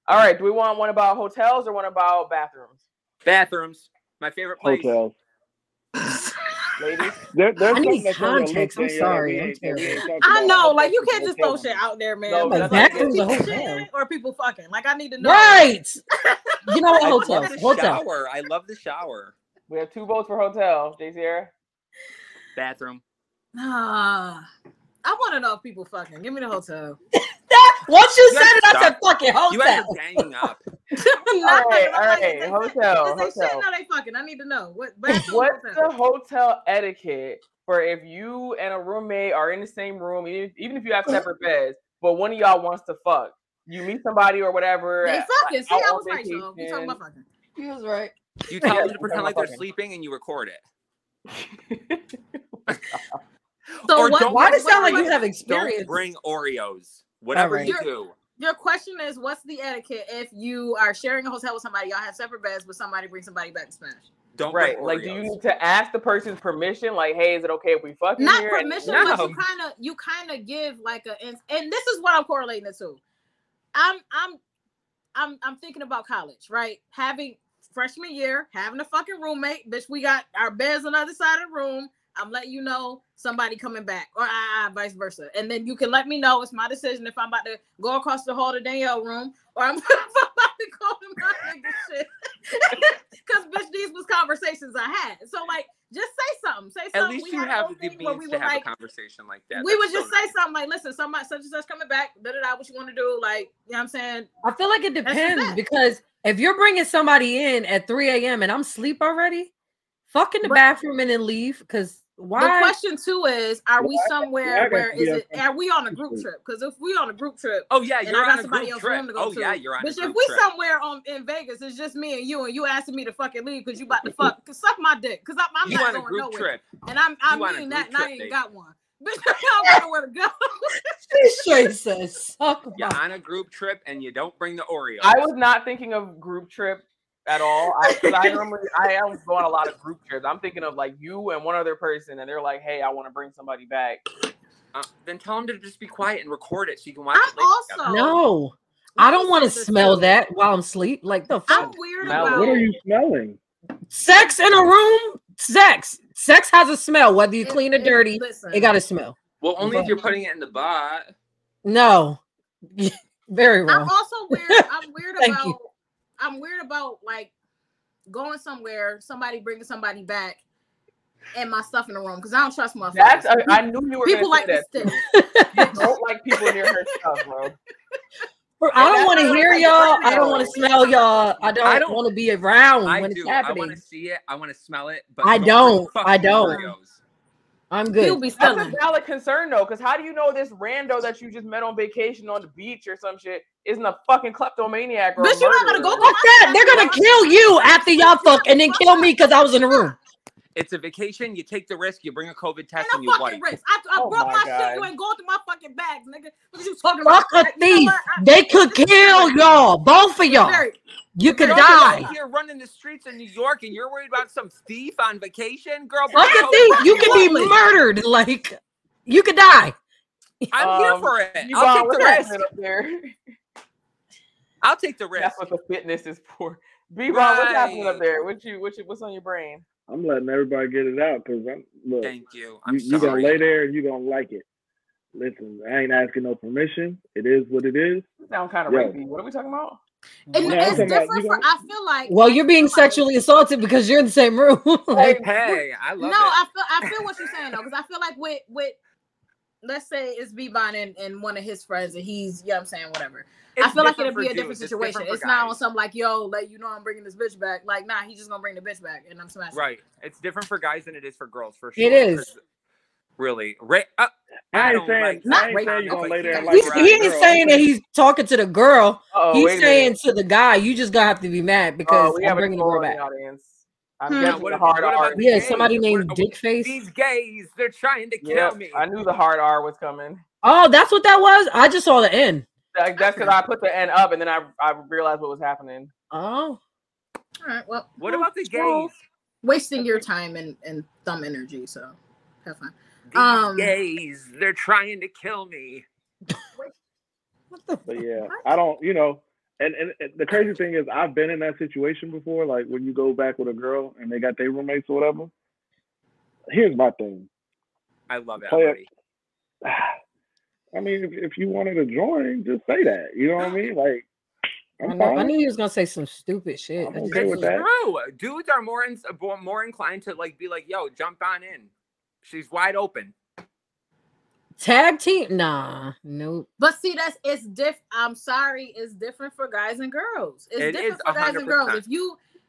All right. Do we want one about hotels or one about bathrooms? Bathrooms. My favorite place. Hotels. Ladies, I need context. I'm sorry. I'm terrible. I know, like you can't just throw shit out there, man. No, like, people or people fucking. Like I need to know. Right. You know what? Hotel. Shower. I love the shower. We have two votes for hotel. Jay Sierra. Bathroom. Nah. I want to know if people fucking. Give me the hotel. Once you said it, I said fucking hotel. You guys are ganging up. All right. Hotel. Hotel. No, they fucking. I need to know. What's the hotel etiquette for if you and a roommate are in the same room, even if you have separate beds, but one of y'all wants to fuck? You meet somebody or whatever. They fucking. See, I was right, Joe. You talking about fucking. He was right. You tell them to pretend like they're sleeping and you record it. So why does it sound like you have experience? Don't bring Oreos. Whatever you do. Your question is, what's the etiquette if you are sharing a hotel with somebody, y'all have separate beds, but somebody brings somebody back to smash? Don't bring Oreos. Like, do you need to ask the person's permission? Like, hey, is it okay if we fuck in here? Not permission, but you kind of give like a, and this is what I'm correlating it to. I'm thinking about college, right? Having freshman year, having a fucking roommate, bitch. We got our beds on the other side of the room. I'm letting you know somebody coming back or vice versa. And then you can let me know. It's my decision if I'm about to go across the hall to Danielle's room or I'm about to call them my nigga shit. Because, bitch, these was conversations I had. So, like, just say something. Say something. At least you have the means to have a conversation like that. We would just say something like, listen, somebody such and such coming back. Da-da-da, what you want to do? Like, you know what I'm saying? I feel like it depends because if you're bringing somebody in at 3 a.m. and I'm asleep already, fuck in the bathroom and then leave because why? The question too is, are we somewhere where is it? Are we on a group trip? Because if we on a group trip, oh yeah, you're on a group trip. Oh yeah, you're on a group trip. But if we somewhere in Vegas, it's just me and you asking me to fucking leave because you about to fuck, suck my dick because I'm not going nowhere. And I'm meaning that, and I ain't got one. Bitch, I don't know where to go. She straight says, suck my. You're on a group trip and you don't bring the Oreos. I was not thinking of group trip at all. I was going on a lot of group trips. I'm thinking of like you and one other person, and they're like, "Hey, I want to bring somebody back." Then tell them to just be quiet and record it so you can watch. I don't want to smell that while I'm asleep. Like the fuck. I'm weird about it. What are you smelling? Sex in a room. Sex has a smell. Whether you clean or dirty, it got a smell. Well, only if you're putting it in the bot. No. Very wrong. I'm also weird. I'm weird about. You. I'm weird about like going somewhere, somebody bringing somebody back, and my stuff in the room because I don't trust my. That's I knew you were people like this. I don't like people near her stuff, bro. I don't want to hear y'all. I don't want to smell y'all. I don't want to be around when it's happening. I want to see it. I want to smell it. But I don't. I'm good. You'll be stunning. That's a valid concern though, because how do you know this rando that you just met on vacation on the beach or some shit isn't a fucking kleptomaniac? Or bitch, you're not gonna go fuck that. They're gonna kill you after y'all fuck and then kill me because I was in the room. It's a vacation. You take the risk. You bring a COVID test and you wipe. I broke my shit. You ain't going through my fucking bags, nigga. What you talking about? Fuck a thief. They could kill y'all. Both of y'all. You could die. You're running the streets in New York and you're worried about some thief on vacation? Girl, fuck a thief. You could be murdered. Like, you could die. I'm here for it. I'll take the risk. I'll take the risk. That's what the fitness is for. B-Ron, what's happening up there? What's on your brain? I'm letting everybody get it out because I'm. Look, thank you. You're gonna lay there and you're gonna like it. Listen, I ain't asking no permission. It is what it is. You sound kind of rapey. What are we talking about? And no, it's different. I feel like. Well, you're being sexually assaulted because you're in the same room. Like, hey, I love. No, it. I feel what you're saying though, because I feel like with let's say it's B-Bon and one of his friends and he's, you know what I'm saying, whatever. It's I feel like it'll be a different situation. It's not on some like, yo, let you know I'm bringing this bitch back. Like, nah, he's just gonna bring the bitch back and I'm smashing. Right. It's different for guys than it is for girls, for sure. It is. Really. I ain't saying, like, not right now, gonna lay there like he ain't saying that he's talking to the girl. He's saying to the guy, you just gonna have to be mad because I'm bringing the girl back. Yeah, somebody named Dickface. These gays, they're trying to kill me. I knew the hard R was coming. Oh, that's what that was? I just saw the N. That's because I put the N up and then I realized what was happening. Oh. All right, well. What about the gays? Wasting your time and thumb energy, so have fun. These gays, they're trying to kill me. What the fuck? Yeah, I don't, you know. And the crazy thing is, I've been in that situation before. Like when you go back with a girl and they got their roommates or whatever. Here's my thing. I love it. I mean, if you wanted to join, just say that. You know what I mean? Like, I knew you was gonna say some stupid shit. I'm okay with that. True. Dudes are more inclined to like be like, "Yo, jump on in. She's wide open." Tag team? Nah, nope. But see, it's different. I'm sorry, it's different for guys and girls. It's different for guys and girls.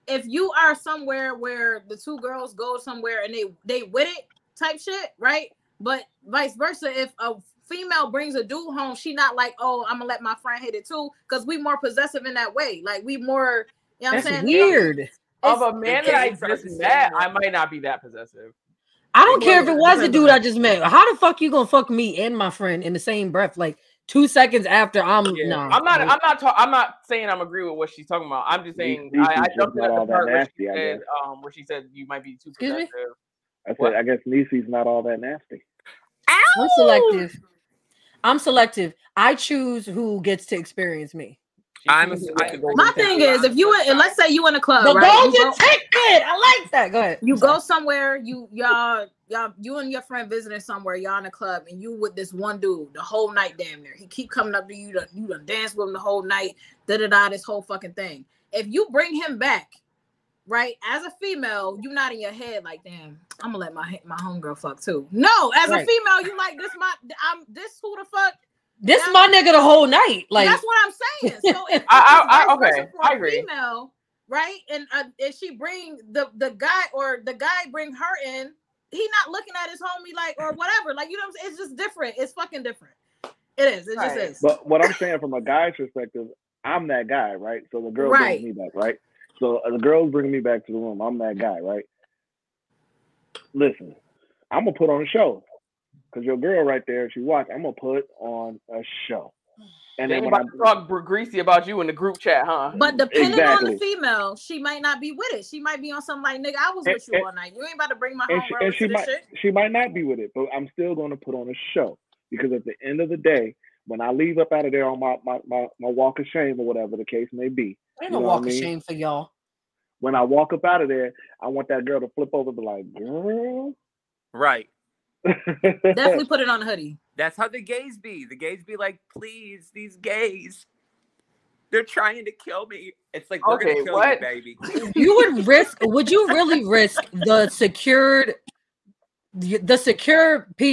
If you are somewhere where the two girls go somewhere and they with it type shit, right? But vice versa, if a female brings a dude home, she not like, oh, I'm gonna let my friend hit it too, because we more possessive in that way. Like we more, you know what I'm saying? Weird. Of a man that I just met, I might not be that possessive. I don't care if it was a dude I just met. How the fuck you gonna fuck me and my friend in the same breath? Like 2 seconds after I'm not saying I'm agree with what she's talking about. I'm just saying I jumped at the part where she said you might be too possessive. I said I guess Nisi's not all that nasty. Ow! I'm selective. I choose who gets to experience me. My thing is, if you and let's say you in a club, the right? Golden ticket. I like that. Go ahead. You go somewhere. You and your friend visiting somewhere. Y'all in a club, and you with this one dude the whole night. Damn near, he keep coming up to you. You done dance with him the whole night. This whole fucking thing. If you bring him back, right? As a female, you not in your head like, damn, I'm gonna let my homegirl fuck too. No, as a female, you like this. This who the fuck. This my nigga the whole night. Like that's what I'm saying. So if I agree. Female, right? And if she bring the guy bring her in, he not looking at his homie like or whatever. Like you know, what I'm saying? It's just different. It's fucking different. It is. It just is. But what I'm saying from a guy's perspective, I'm that guy, right? So the girl brings me back, right? So the girls bring me back to the room. I'm that guy, right? Listen, I'm gonna put on a show. Because your girl right there, she watch. I'm gonna put on a show, and then when talk greasy about you in the group chat, huh? But depending on the female, she might not be with it. She might be on something like, "Nigga, I was with you all night. You ain't about to bring my homegirl into this shit." She might not be with it, but I'm still gonna put on a show because at the end of the day, when I leave up out of there on my walk of shame or whatever the case may be, ain't no walk of shame for y'all. When I walk up out of there, I want that girl to flip over and be like, "Girl, right." Definitely put it on a hoodie. That's how the gays be. The gays be like, please, these gays. They're trying to kill me. It's like, we're going to kill you, baby. You would risk, would you really risk the secure pee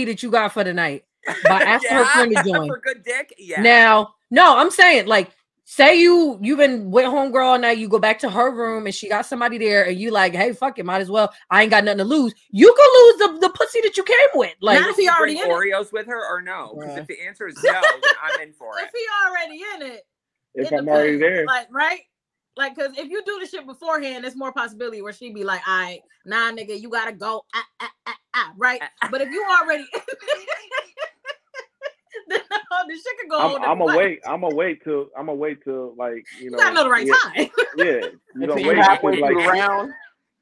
that you got for the night by asking her friend to join? For good dick? Yeah. Now, no, I'm saying, like, say you've been with homegirl all night, you go back to her room and she got somebody there and you like, hey, fuck it, might as well. I ain't got nothing to lose. You could lose the pussy that you came with. Like, not if he already in Oreos it. With her or no? Because if the answer is no, then I'm in for it. If he already in it. If I'm already there. Like, right? Like, because if you do the shit beforehand, there's more possibility where she'd be like, all right, nah, nigga, you got to go, right? But if you already... then all this shit could go on. I'm going to wait till, like, you know... You got to know the right time. Yeah. You don't wait until, like... Around.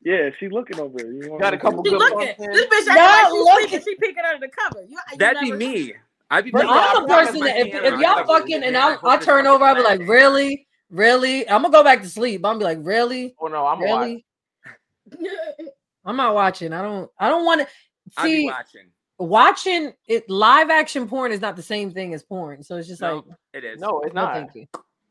Yeah, she looking over it. You got a couple good looking. This bitch actually like she's peeking under the cover. That'd be me. I'd be I'm the person that if y'all fucking and I'll turn over, I'll be like, really? Really? I'm gonna go back to sleep. I'm gonna be like, really? Oh no, I'm really? I'm not watching. I don't want to see. Watching it live action porn is not the same thing as porn. So it's just like it is. No, it's not. Thank you.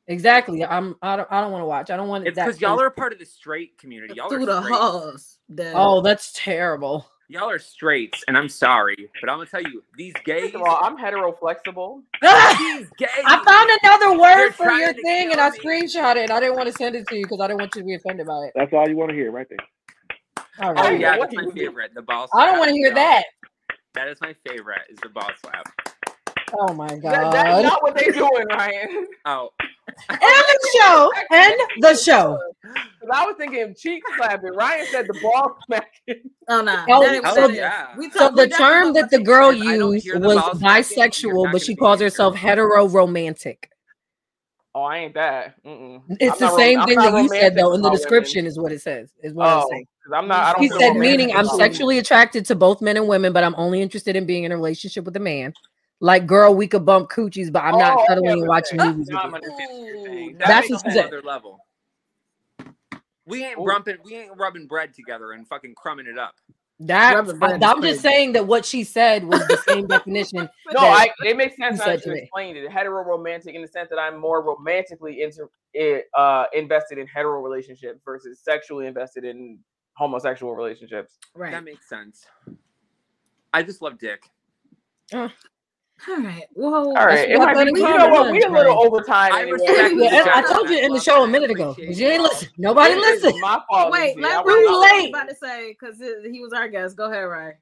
Exactly. I don't want to watch. I don't want it's because y'all are part of the straight community. Y'all are the hoes. Oh, that's terrible. Y'all are straights, and I'm sorry, but I'm gonna tell you, these gays. First of all, I'm hetero flexible. These gays. I found another word for your thing, and I screenshot it. I didn't want to send it to you because I didn't want you to be offended by it. That's all you want to hear, right there. All right. Oh yeah, that's my favorite. The ball slap. I don't want to hear that. That is my favorite. Is the ball slap. Oh my god. That's not what they're doing, Ryan. Oh. End the show. I was thinking of cheek slapping. Ryan said the ball smacking. Oh no. So the term that the girl used was bisexual, but she calls herself heteroromantic. Oh, I ain't that. Mm-mm. It's the same thing that you said though. In the description is what it says. Is what I'm saying. He said, meaning I'm sexually attracted to both men and women, but I'm only interested in being in a relationship with a man. Like, girl, we could bump coochies, but I'm not cuddling and watching movies. That's just another level. We ain't rubbing bread together and fucking crumbing it up. I'm just saying that what she said was the same definition. No, it makes sense how you explained it. Heteroromantic in the sense that I'm more romantically invested in hetero relationships versus sexually invested in homosexual relationships. Right. That makes sense. I just love dick. All right. Well, we're a little over time. I told you in the show a minute ago. You ain't listen. Nobody listen. My fault. Wait, let me relate. About to say because he was our guest. Go ahead, Ryan.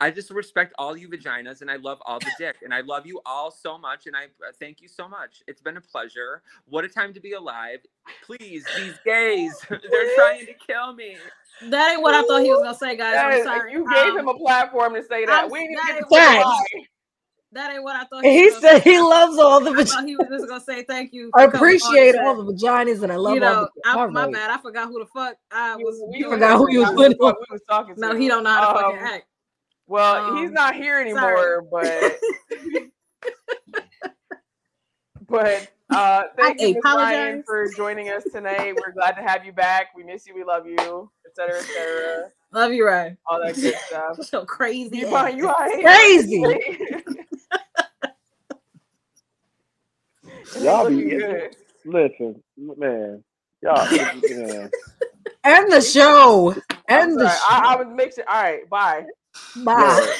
I just respect all you vaginas, and I love all the dick, and I love you all so much, and I thank you so much. It's been a pleasure. What a time to be alive. Please, these gays—they're trying to kill me. That ain't what I thought he was gonna say, guys. I'm sorry. You gave him a platform to say that. We didn't get that ain't what I thought. He said he loves all the vaginas. He was just gonna say thank you. I appreciate all the vaginas, and I love all the. My bad. I forgot who the fuck I was. You forgot who you was with. We was talking. No, he don't know how to fucking act. Well, he's not here anymore, but thank you, Ryan, for joining us tonight. We're glad to have you back. We miss you. We love you, etc., etc. Love you, Ryan. All that good stuff. So crazy. You are crazy. Y'all be good. Listen, man. Y'all be good. End the show. End the show. I would make sure. All right. Bye. Bye.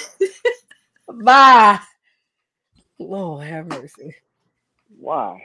Bye. Lord have mercy. Wow.